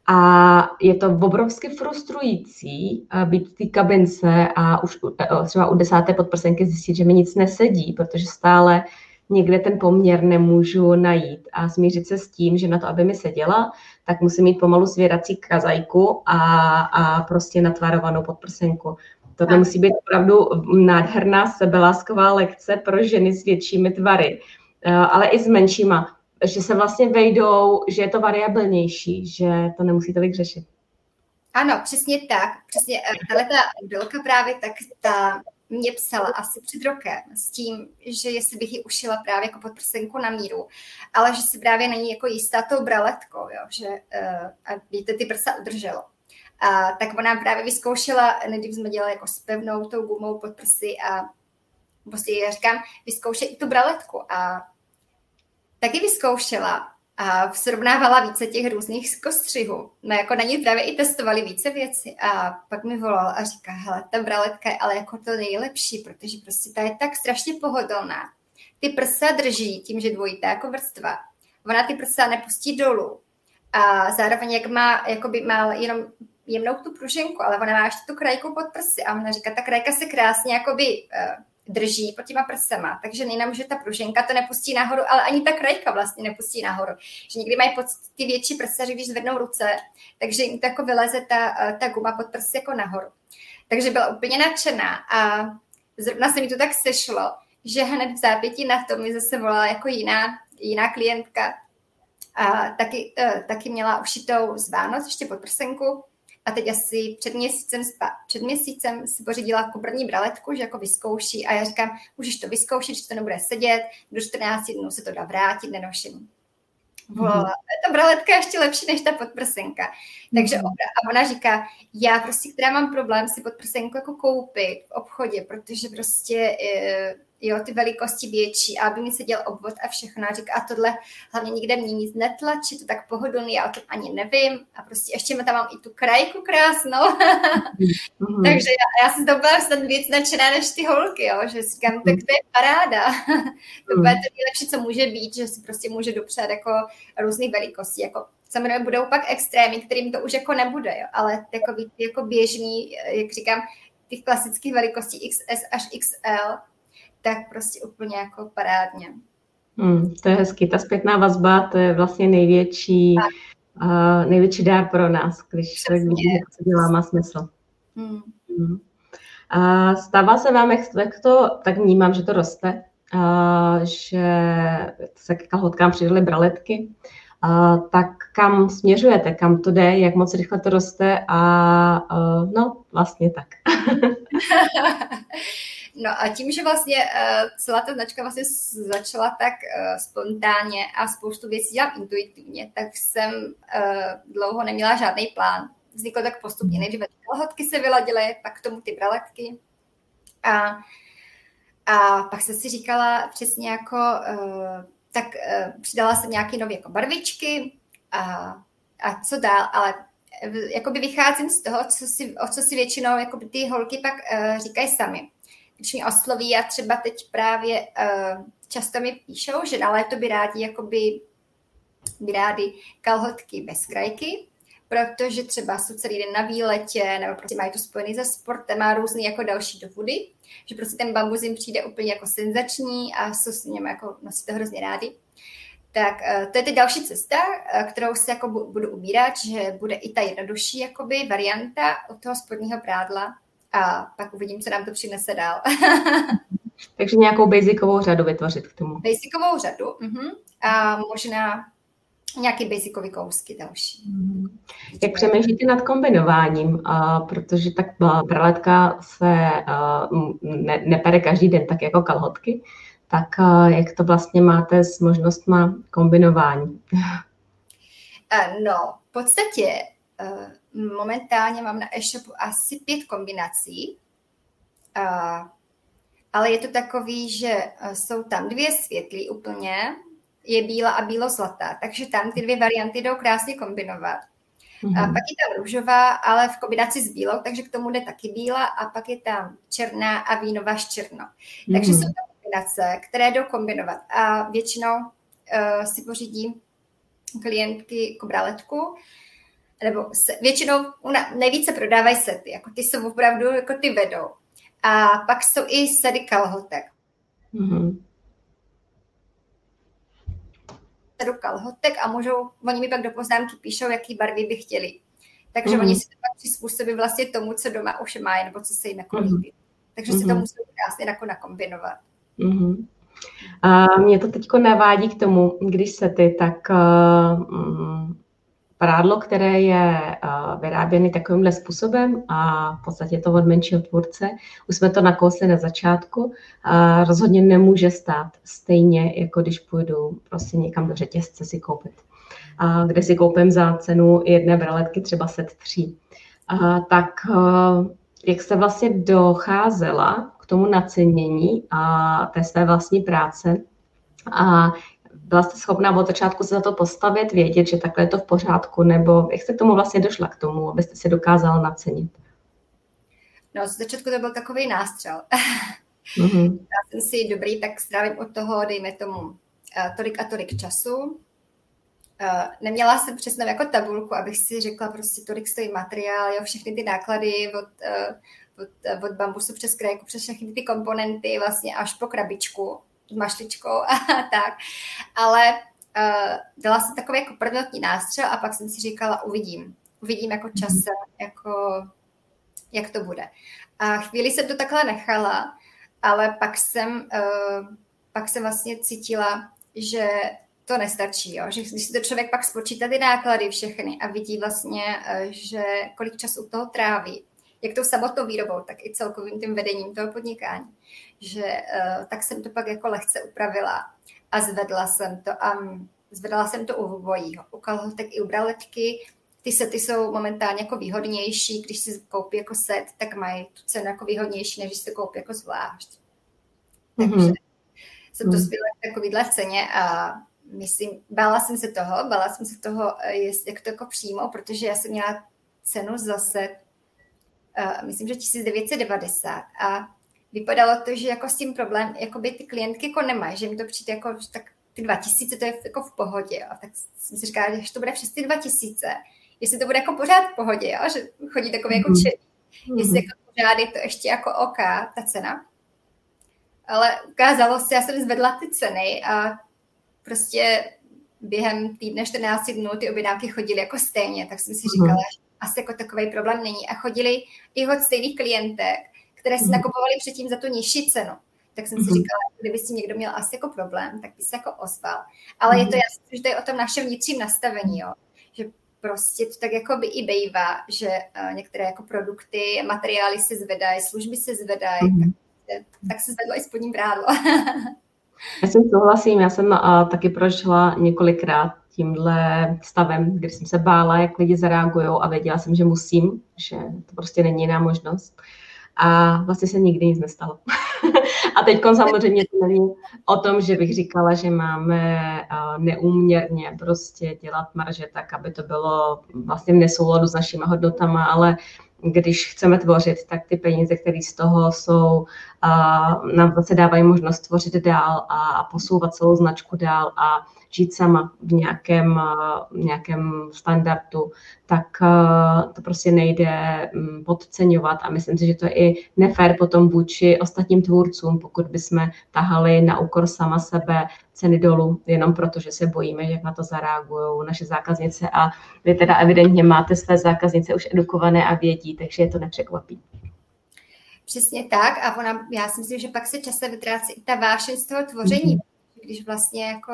A je to obrovsky frustrující být v té kabince a už třeba u 10. podprsenky zjistit, že mi nic nesedí, protože stále někde ten poměr nemůžu najít a smířit se s tím, že na to, aby mi seděla, tak musím mít pomalu svěrací kazajku a prostě natvarovanou podprsenku. Tohle musí být opravdu nádherná sebelásková lekce pro ženy s většími tvary, ale i s menšíma. Že se vlastně vejdou, že je to variabilnější, že to nemusí tolik řešit. Ano, přesně tak. Přesně ta modelka právě tak ta mě psala asi před rokem s tím, že jestli bych ji ušila právě jako podprsenku na míru, ale že si právě není jako jistá tou braletkou, jo, že aby to ty prsa udrželo. A tak ona právě vyzkoušela, nejdřív jsme dělali jako s pevnou tou gumou pod prsy a prostě já říkám, vyzkoušej i tu braletku a taky vyzkoušela a srovnávala více těch různých kostřihů. No jako na ní právě i testovali více věci a pak mi volala a říká, hele, ta braletka je ale jako to nejlepší, protože prostě ta je tak strašně pohodlná. ty prsa drží tím, že dvojitá jako vrstva. Ona ty prsa nepustí dolů. A zároveň, jak má, jakoby má jenom jemnou tu pružinku, ale ona má ještě tu krajku pod prsy. A ona říká, ta krajka se krásně jakoby drží pod těma prsama. Takže nejenom, že ta pružinka to nepustí nahoru, ale ani ta krajka vlastně nepustí nahoru. Že někdy mají pocit ty větší prsa, že když zvednou ruce, takže jim to jako vyleze ta guma pod prsy jako nahoru. Takže byla úplně nadšená a zrovna se mi to tak sešlo, že hned v zápětí na to mi zase volala jako jiná klientka a taky měla ušitou z Vánoc ještě podprsenku a teď asi před měsícem si pořídila kobrní braletku, že jako vyzkouší a já říkám, můžeš to vyzkoušet, že to nebude sedět, do 14 dnů se to dá vrátit, nenošení. Volala. Ta braletka je ještě lepší než ta podprsenka. Takže a ona říká, já prostě, která mám problém si podprsenku jako koupit v obchodě, protože prostě jo, ty velikosti větší a aby mi seděl obvod a všechno. A říká, a tohle hlavně nikde mě nic netlačí, to tak pohodlný, já o tom ani nevím. A prostě ještě tam mám i tu krajku krásnou. Takže já jsem to byla snad víc nadšená než ty holky, jo, že říkám, tak to je paráda. To bude to nejlepší, co může být, že si prostě může dopřát jako různých velikostí. Jako, samozřejmě budou pak extrémy, kterým to už jako nebude, jo, ale takový jako běžný, jak říkám, těch klasických velikostí XS až XL, tak prostě úplně jako parádně. To je hezký. Ta zpětná vazba, to je vlastně největší dár pro nás, když tak vidíme, jak to dělá, má smysl. Stává se vám, jak to, tak vnímám, že to roste, že se k kalhotkám přidaly braletky, tak kam směřujete, kam to jde, jak moc rychle to roste a no, vlastně tak. No a tím, že vlastně celá ta značka vlastně začala tak spontánně a spoustu věcí dělám intuitivně, tak jsem dlouho neměla žádný plán. Vzniklo tak postupně, nejdříve ty kalhotky se vyladily, pak k tomu ty braletky. A pak jsem si říkala přesně jako, tak přidala jsem nějaké nové jako barvičky a co dál, ale jakoby vycházím z toho, o co si většinou jakoby ty holky pak říkají sami. Když mě osloví a třeba teď právě často mi píšou, že na léto by rádi kalhotky bez krajky, protože třeba jsou celý den na výletě nebo prostě mají to spojený se sportem a různý jako další důvody, že prostě ten bambus jim přijde úplně jako senzační a jsou s ním jako nosí to hrozně rádi. Tak to je teď další cesta, kterou se jako budu ubírat, že bude i ta jednodušší jakoby varianta od toho spodního prádla, a pak uvidím, co nám to přinese dál. Takže nějakou basicovou řadu vytvořit k tomu. Basicovou řadu, a možná nějaký basicový kousky další. Jak přemýšlíte nad kombinováním, protože tak braletka se nepere každý den tak jako kalhotky, tak jak to vlastně máte s možnostma kombinování? No, v podstatě momentálně mám na e-shopu asi 5 kombinací, ale je to takový, že jsou tam 2 světlý úplně, je bílá a bílo-zlatá, takže tam ty 2 varianty jdou krásně kombinovat. A pak je tam růžová, ale v kombinaci s bílou, takže k tomu jde taky bílá a pak je tam černá a vínová s černou. Takže jsou tam kombinace, které jdou kombinovat a většinou si pořídím klientky kobraletku, nebo většinou nejvíce prodávají sety, jako ty jsou opravdu, jako ty vedou. A pak jsou i sady kalhotek. Sadu kalhotek a oni mi pak do poznámky píšou, jaký barvy by chtěli. Takže oni si to pak přizpůsobí vlastně tomu, co doma už mají, nebo co se jim jako líbí. Takže si to musí krásně jako nakombinovat. A mě to teďko navádí k tomu, když sety, tak... Prádlo, které je vyráběné takovýmhle způsobem a v podstatě to od menšího tvůrce, už jsme to nakousli na začátku, rozhodně nemůže stát stejně, jako když půjdu prostě někam do řetězce si koupit. Kde si koupím za cenu jedné braletky třeba set 3. Tak jak jste vlastně docházela k tomu nacenění a té své vlastní práce a byla jste schopná od začátku se za to postavit, vědět, že takhle je to v pořádku, nebo jak jste k tomu vlastně došla k tomu, abyste se dokázala nacenit? No, z začátku to byl takový nástřel. Mm-hmm. Já jsem si dobrý, tak strávím od toho, dejme tomu, tolik a tolik času. Neměla jsem přesně jako tabulku, abych si řekla prostě tolik stojí materiál, jo, všechny ty náklady od bambusu přes krajku, přes všechny ty komponenty vlastně až po krabičku s mašličkou a tak. Ale dala jsem takový jako prvotní nástřel a pak jsem si říkala, uvidím jako časem, jako jak to bude. A chvíli jsem to takhle nechala, ale pak jsem vlastně cítila, že to nestačí, jo? Že když si to člověk pak spočítá ty náklady všechny a vidí vlastně, že kolik času u toho tráví, jak tou samotnou výrobou, tak i celkovým tím vedením toho podnikání, že tak jsem to pak jako lehce upravila a zvedla jsem to u obojího, u kalhotek i u braleťky. Ty sety jsou momentálně jako výhodnější, když si koupí jako set, tak mají tu cenu jako výhodnější, než když si koupí jako zvlášť. Takže jsem to zbyla takovýhle v ceně a myslím, bála jsem se toho, jak to jako přijmout, protože já jsem měla cenu za set, myslím, že 1990 a vypadalo to, že jako s tím problém, jako by ty klientky jako nemají, že mi to přijde jako tak ty 2000, to je jako v pohodě, jo. Tak jsem si říkala, že to bude přes ty 2000, jestli to bude jako pořád v pohodě, jo, že chodí takový jako černý, jestli jako pořád je to ještě jako OK, ta cena. Ale ukázalo se, já jsem zvedla ty ceny a prostě během týdne 14 dnů ty objednávky chodily jako stejně, tak jsem si říkala, že asi jako takový problém není. A chodili i od stejných klientek, které si nakupovali předtím za tu nižší cenu. Tak jsem si říkala, kdyby si někdo měl asi jako problém, tak by se jako ozval. Ale je to jasné, že to je o tom našem vnitřním nastavení, jo. Že prostě to tak jako by i bývá, že některé jako produkty, materiály se zvedají, služby se zvedají, tak se zvedlo i spodní prádlo. Já jsem souhlasím, já jsem taky prošla několikrát tímhle stavem, kdy jsem se bála, jak lidi zareagujou a věděla jsem, že musím, že to prostě není jiná možnost. A vlastně se nikdy nic nestalo. A teď samozřejmě to není o tom, že bych říkala, že máme neúměrně prostě dělat marže tak, aby to bylo vlastně v nesouladu s našimi hodnotama, ale když chceme tvořit, tak ty peníze, které z toho jsou, nám zase dávají možnost tvořit dál a posouvat celou značku dál a žít sama v nějakém standardu, tak to prostě nejde podceňovat a myslím si, že to je i nefér potom vůči ostatním tvůrcům, pokud bychom tahali na úkor sama sebe ceny dolů, jenom proto, že se bojíme, jak na to zareagují naše zákaznice a vy teda evidentně máte své zákaznice už edukované a vědí, takže je to nepřekvapí. Přesně tak a já si myslím, že pak se časem vytrácí i ta vášeň z toho tvoření, když vlastně jako,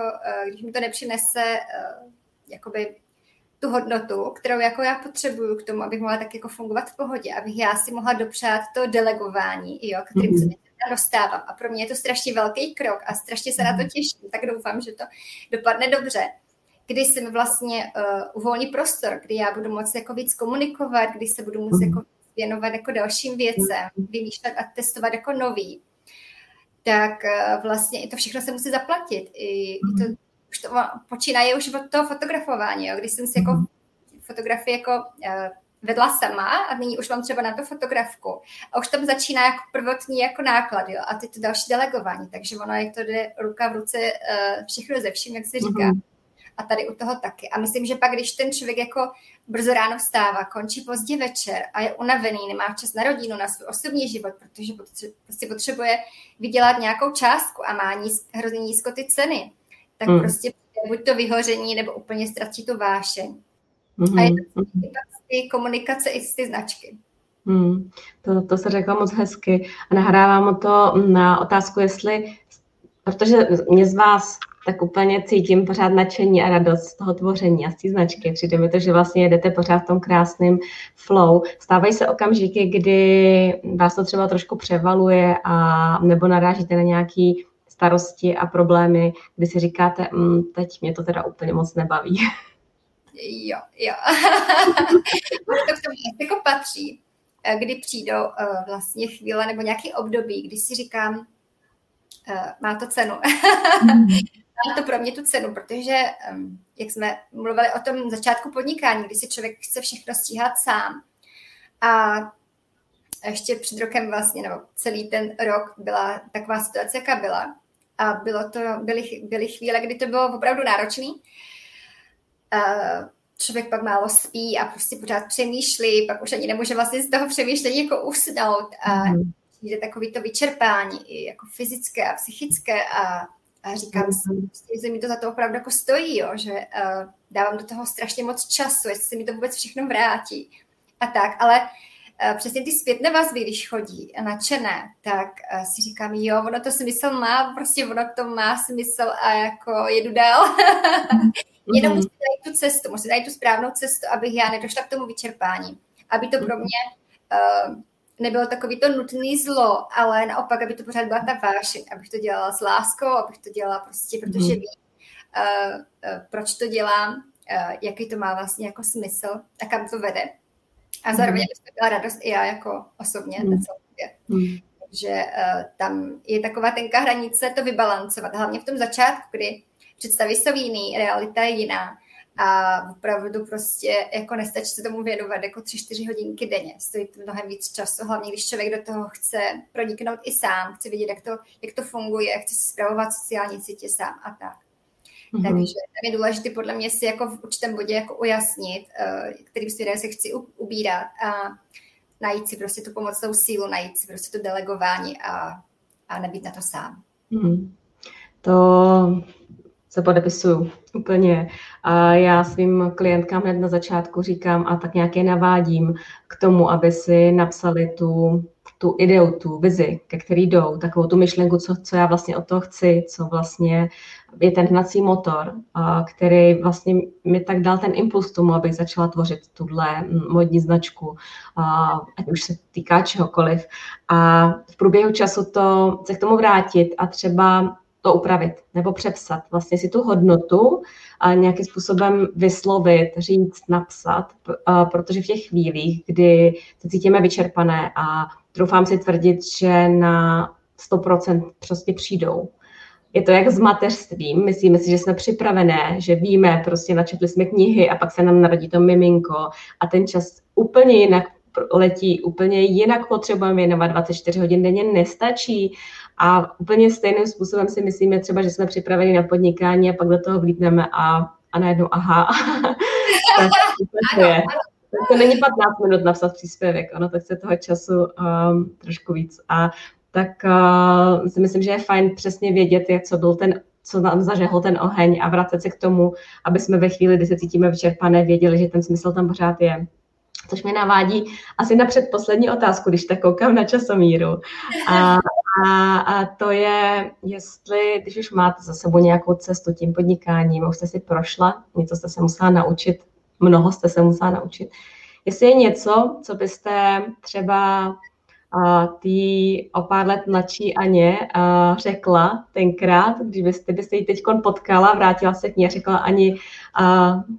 když mi to nepřinese jakoby tu hodnotu, kterou jako já potřebuju k tomu, abych mohla tak jako fungovat v pohodě, abych já si mohla dopřát to delegování, jo, kterým se dostávám. A pro mě je to strašně velký krok a strašně se na to těším, tak doufám, že to dopadne dobře. Kdy se mi vlastně uvolní prostor, kdy já budu moct jako víc komunikovat, kdy se budu moct jako věnovat jako dalším věcem, vymýšlet a testovat jako nový, tak vlastně i to všechno se musí zaplatit. I to už to počínaje už od toho fotografování, jo? Když jsem si jako fotografii jako vedla sama a nyní už mám třeba na to fotografku a už tam začíná jako prvotní jako náklad, jo? A teď to další delegování, takže ono jak to jde ruka v ruce všechno ze vším, jak se říká. A tady u toho taky. A myslím, že pak, když ten člověk jako brzo ráno vstává, končí pozdě večer a je unavený, nemá čas na rodinu, na svůj osobní život, protože prostě potřebuje vydělat nějakou částku a má hrozně nízko ty ceny, tak prostě buď to vyhoření, nebo úplně ztratí tu vášeň. A je to ty komunikace i z ty značky. To se řekla moc hezky. A nahrávám to na otázku, jestli, protože mě z vás tak úplně cítím pořád nadšení a radost z toho tvoření a z té značky. Přijde mi to, že vlastně jedete pořád v tom krásném flow. Stávají se okamžiky, kdy vás to třeba trošku převaluje a nebo narážíte na nějaké starosti a problémy, kdy si říkáte, teď mě to teda úplně moc nebaví. Jo. To k tomu jako patří, kdy přijdou vlastně chvíle nebo nějaký období, kdy si říkám, má to cenu. Má to pro mě tu cenu, protože jak jsme mluvili o tom začátku podnikání, kdy si člověk chce všechno stíhat sám. A ještě před rokem vlastně, nebo celý ten rok byla taková situace, jaká byla. A byly chvíle, kdy to bylo opravdu náročné. Člověk pak málo spí a prostě pořád přemýšlí, pak už ani nemůže vlastně z toho přemýšlení jako usnout a jde takový to vyčerpání i jako fyzické a psychické a říkám si, že mi to za to opravdu jako stojí, jo, že dávám do toho strašně moc času, jestli se mi to vůbec všechno vrátí a tak, ale přesně ty zpětné vazby, když chodí nadšené, tak si říkám, jo, ono to smysl má, prostě ono to má smysl a jako jedu dál. Jenom musím najít tu cestu, musím najít tu správnou cestu, abych já nedošla k tomu vyčerpání. Aby to pro mě nebylo takový to nutné zlo, ale naopak, aby to pořád byla ta vášeň, abych to dělala s láskou, abych to dělala prostě, protože vím, proč to dělám, jaký to má vlastně jako smysl a kam to vede. A zároveň bych to byla radost i já jako osobně na celou době. Takže tam je taková tenká hranice to vybalancovat, hlavně v tom začátku, kdy představy jsou jiný, realita je jiná a opravdu prostě jako nestačí se tomu věnovat jako 3-4 hodinky denně. Stojí to mnohem víc času, hlavně když člověk do toho chce proniknout i sám, chce vidět, jak to funguje, chce si spravovat sociální sítě sám a tak. Mm-hmm. Takže tam je důležité podle mě si jako v určitém bodě jako ujasnit, kterým směrem se chci ubírat a najít si prostě tu pomocnou sílu, najít si prostě to delegování a nebýt na to sám. Mm-hmm. To se podepisuju úplně. A já svým klientkám hned na začátku říkám a tak nějak je navádím k tomu, aby si napsali tu ideu, tu vizi, ke který jdou, takovou tu myšlenku, co já vlastně od toho chci, co vlastně je ten hnací motor, který vlastně mi tak dal ten impuls tomu, abych začala tvořit tuhle modní značku, ať už se týká čehokoliv. A v průběhu času to se k tomu vrátit a třeba to upravit nebo přepsat, vlastně si tu hodnotu a nějakým způsobem vyslovit, říct, napsat, protože v těch chvílích, kdy se cítíme vyčerpané a troufám si tvrdit, že na 100% prostě přijdou. Je to jak s mateřstvím, myslíme si, že jsme připravené, že víme, prostě načetli jsme knihy a pak se nám narodí to miminko a ten čas úplně jinak letí, úplně jinak potřebujeme věnovat 24 hodin denně, nestačí a úplně stejným způsobem si myslíme třeba, že jsme připraveni na podnikání a pak do toho vlítneme a najednou aha. Tak to není 15 minut napsat příspěvek, ono tak se toho času trošku víc a tak si myslím, že je fajn přesně vědět, co nám zažehl ten oheň a vracet se k tomu, aby jsme ve chvíli, kdy se cítíme vyčerpané, věděli, že ten smysl tam pořád je. Což mě navádí asi na předposlední otázku, když tak koukám na časomíru. A to je, jestli, když už máte za sebou nějakou cestu tím podnikáním, už jste si prošla, mnoho jste se musela naučit, jestli je něco, co byste třeba tý o pár let mladší Aně řekla tenkrát, kdybyste ji teď potkala, vrátila se k ní a řekla Ani,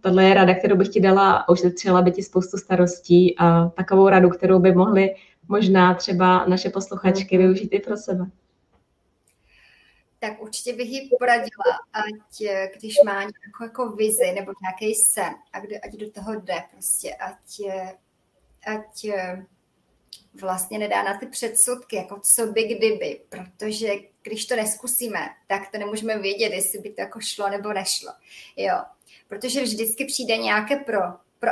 tohle je rada, kterou bych ti dala a ušetřila by ti spoustu starostí, takovou radu, kterou by mohly možná třeba naše posluchačky využít i pro sebe. Tak určitě bych ji poradila, ať když má nějakou jako vizi nebo nějaký sen, ať do toho jde prostě, ať vlastně nedá na ty předsudky, jako co by kdyby, protože když to neskusíme, tak to nemůžeme vědět, jestli by to jako šlo nebo nešlo, jo, protože vždycky přijde nějaké pro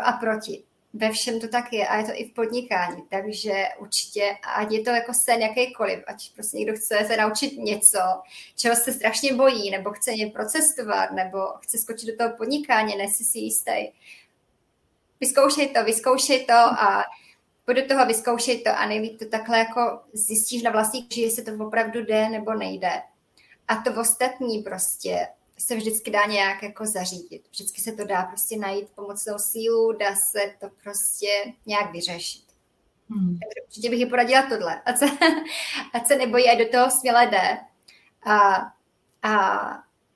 a proti, ve všem to tak je a je to i v podnikání, takže určitě, ať je to jako sen jakýkoliv, ať prostě někdo chce se naučit něco, čeho se strašně bojí, nebo chce něco procestovat, nebo chce skočit do toho podnikání, nejsi si jistý, vyzkoušej to a do toho vyzkoušej to a nejvíc to takhle jako zjistíš na vlastní kůži, jestli to opravdu jde nebo nejde. A to ostatní prostě se vždycky dá nějak jako zařídit. Vždycky se to dá prostě najít pomocnou sílu, dá se to prostě nějak vyřešit. Takže určitě bych ji poradila tohle. Ať se nebojí, ať do toho směle jde. A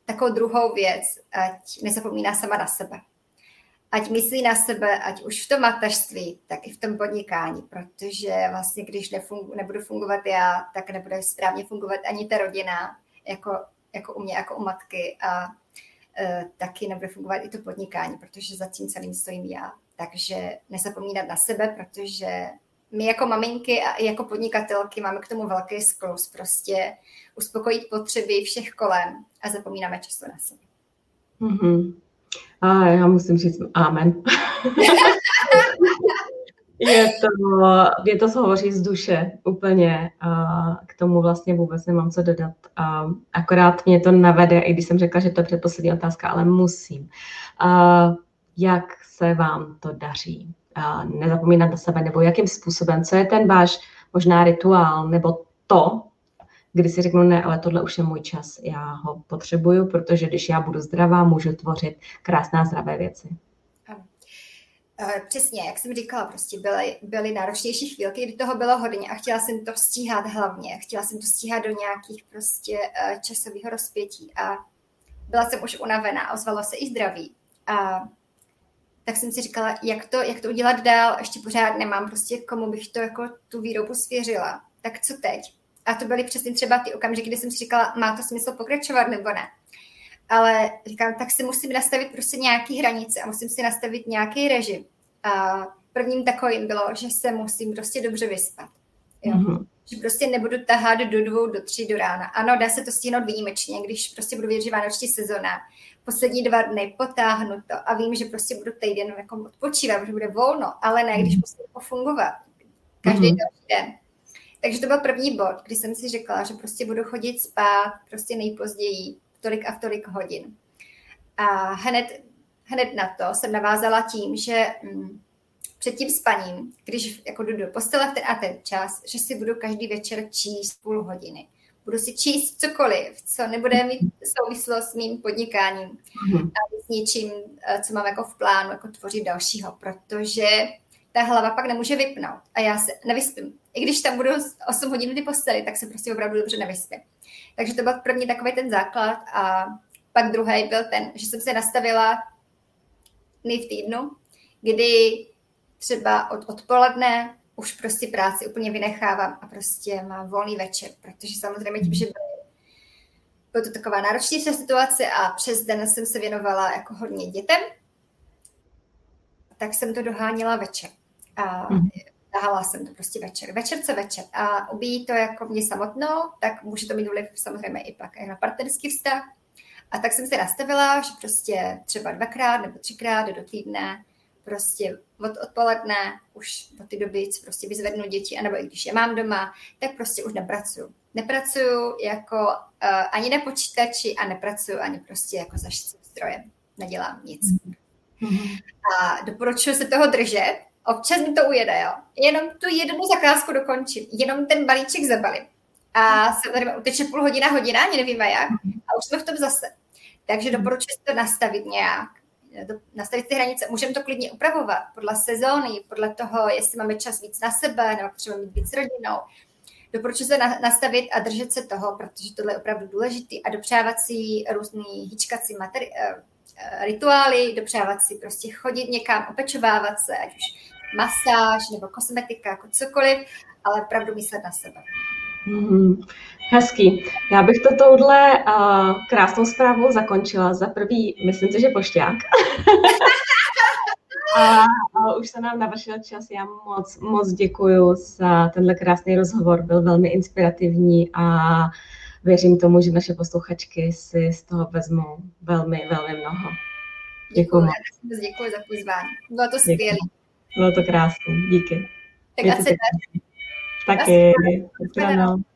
takovou druhou věc, ať nezapomíná sama na sebe. Ať myslí na sebe, ať už v tom mateřství, tak i v tom podnikání, protože vlastně, když nebudu fungovat já, tak nebude správně fungovat ani ta rodina, jako u mě, jako u matky a taky nebude fungovat i to podnikání, protože za tím celým stojím já. Takže nezapomínat na sebe, protože my jako maminky a jako podnikatelky máme k tomu velký sklus prostě uspokojit potřeby všech kolem a zapomínáme často na sebe. Mm-hmm. A já musím říct amen. Je to hovoří z duše úplně. K tomu vlastně vůbec nemám co dodat. Akorát mě to navede, i když jsem řekla, že to je předposlední otázka, ale musím. Jak se vám to daří? Nezapomínat na sebe, nebo jakým způsobem? Co je ten váš možná rituál, nebo to, kdy si řeknu, ne, ale tohle už je můj čas, já ho potřebuju, protože když já budu zdravá, můžu tvořit krásná, zdravé věci. Přesně, jak jsem říkala, prostě byly náročnější chvílky, kdy toho bylo hodně a chtěla jsem to stíhat hlavně. Chtěla jsem to stíhat do nějakých prostě časového rozpětí a byla jsem už unavená, ozvalo se i zdraví. A tak jsem si říkala, jak to udělat dál, ještě pořád nemám prostě, komu bych to jako tu výrobu svěřila. Tak co teď? A to byly přesně třeba ty okamžiky, kdy jsem si říkala, má to smysl pokračovat nebo ne. Ale říkám, tak si musím nastavit prostě nějaký hranice a musím si nastavit nějaký režim. A prvním takovým bylo, že se musím prostě dobře vyspat. Jo? Mm-hmm. Že prostě nebudu tahat do 2, do 3 do rána. Ano, dá se to stihnout výjimečně, když prostě budu vědět, že vánoční sezona. Poslední 2 dny potáhnu to a vím, že prostě budu týden jako odpočívat, že bude volno, ale ne, když musím fungovat. Každý další den. Takže to byl první bod, kdy jsem si řekla, že prostě budu chodit spát prostě nejpozději tolik a v tolik hodin. A hned na to jsem navázala tím, že před tím spaním, když jako jdu do postele v ten a ten čas, že si budu každý večer číst půl hodiny. Budu si číst cokoliv, co nebude mít souvislost s mým podnikáním a s něčím, co mám jako v plánu, jako tvořit dalšího, protože ta hlava pak nemůže vypnout a já se nevyspím. I když tam budu 8 hodin v té posteli, tak se prostě opravdu dobře nevyspím. Takže to byl první takový ten základ a pak druhý byl ten, že jsem se nastavila dny v týdnu, kdy třeba od odpoledne už prostě práci úplně vynechávám a prostě mám volný večer, protože samozřejmě tím, že byla to taková náročnější situace a přes den jsem se věnovala jako hodně dětem, tak jsem to doháněla večer. A tahala jsem to prostě večer. A obíjí to jako mě samotnou, tak může to mít vliv samozřejmě i pak na partnerský vztah. A tak jsem se nastavila, že prostě třeba 2x nebo 3x do týdne, prostě od odpoledne už do té doby, co prostě vyzvednu děti, anebo i když je mám doma, tak prostě už nepracuju. Nepracuju jako ani na počítači a nepracuju ani prostě jako za strojem. Nedělám nic. A doporučuji se toho držet. Občas mi to ujede, jo. Jenom tu jednu zakázku dokončím. Jenom ten balíček zabalím. A samozřejmě uteče půl hodina, ani nevíme jak. A už jsme v tom zase. Takže doporučuji to nastavit nějak. Nastavit ty hranice. Můžeme to klidně upravovat podle sezóny, podle toho, jestli máme čas víc na sebe, nebo potřebujeme mít víc s rodinou. Doporučuji se nastavit a držet se toho, protože tohle je opravdu důležitý. A dopřávat si různý hýčkací rituály, dopřávat si prostě chodit někam, opečovávat se, ať už masáž nebo kosmetika, jako cokoliv, ale opravdu myslet na sebe. Hezký. Já bych to touhle krásnou zprávou zakončila. Za prvý, myslím si, že pošťák. A už se nám navršil čas. Já moc děkuju za tenhle krásný rozhovor. Byl velmi inspirativní a věřím tomu, že naše posluchačky si z toho vezmou velmi, velmi mnoho. Děkuji. Děkuji za pozvání. Bylo to skvělé. Bylo to krásné. Díky. Tak a se daří. Taky.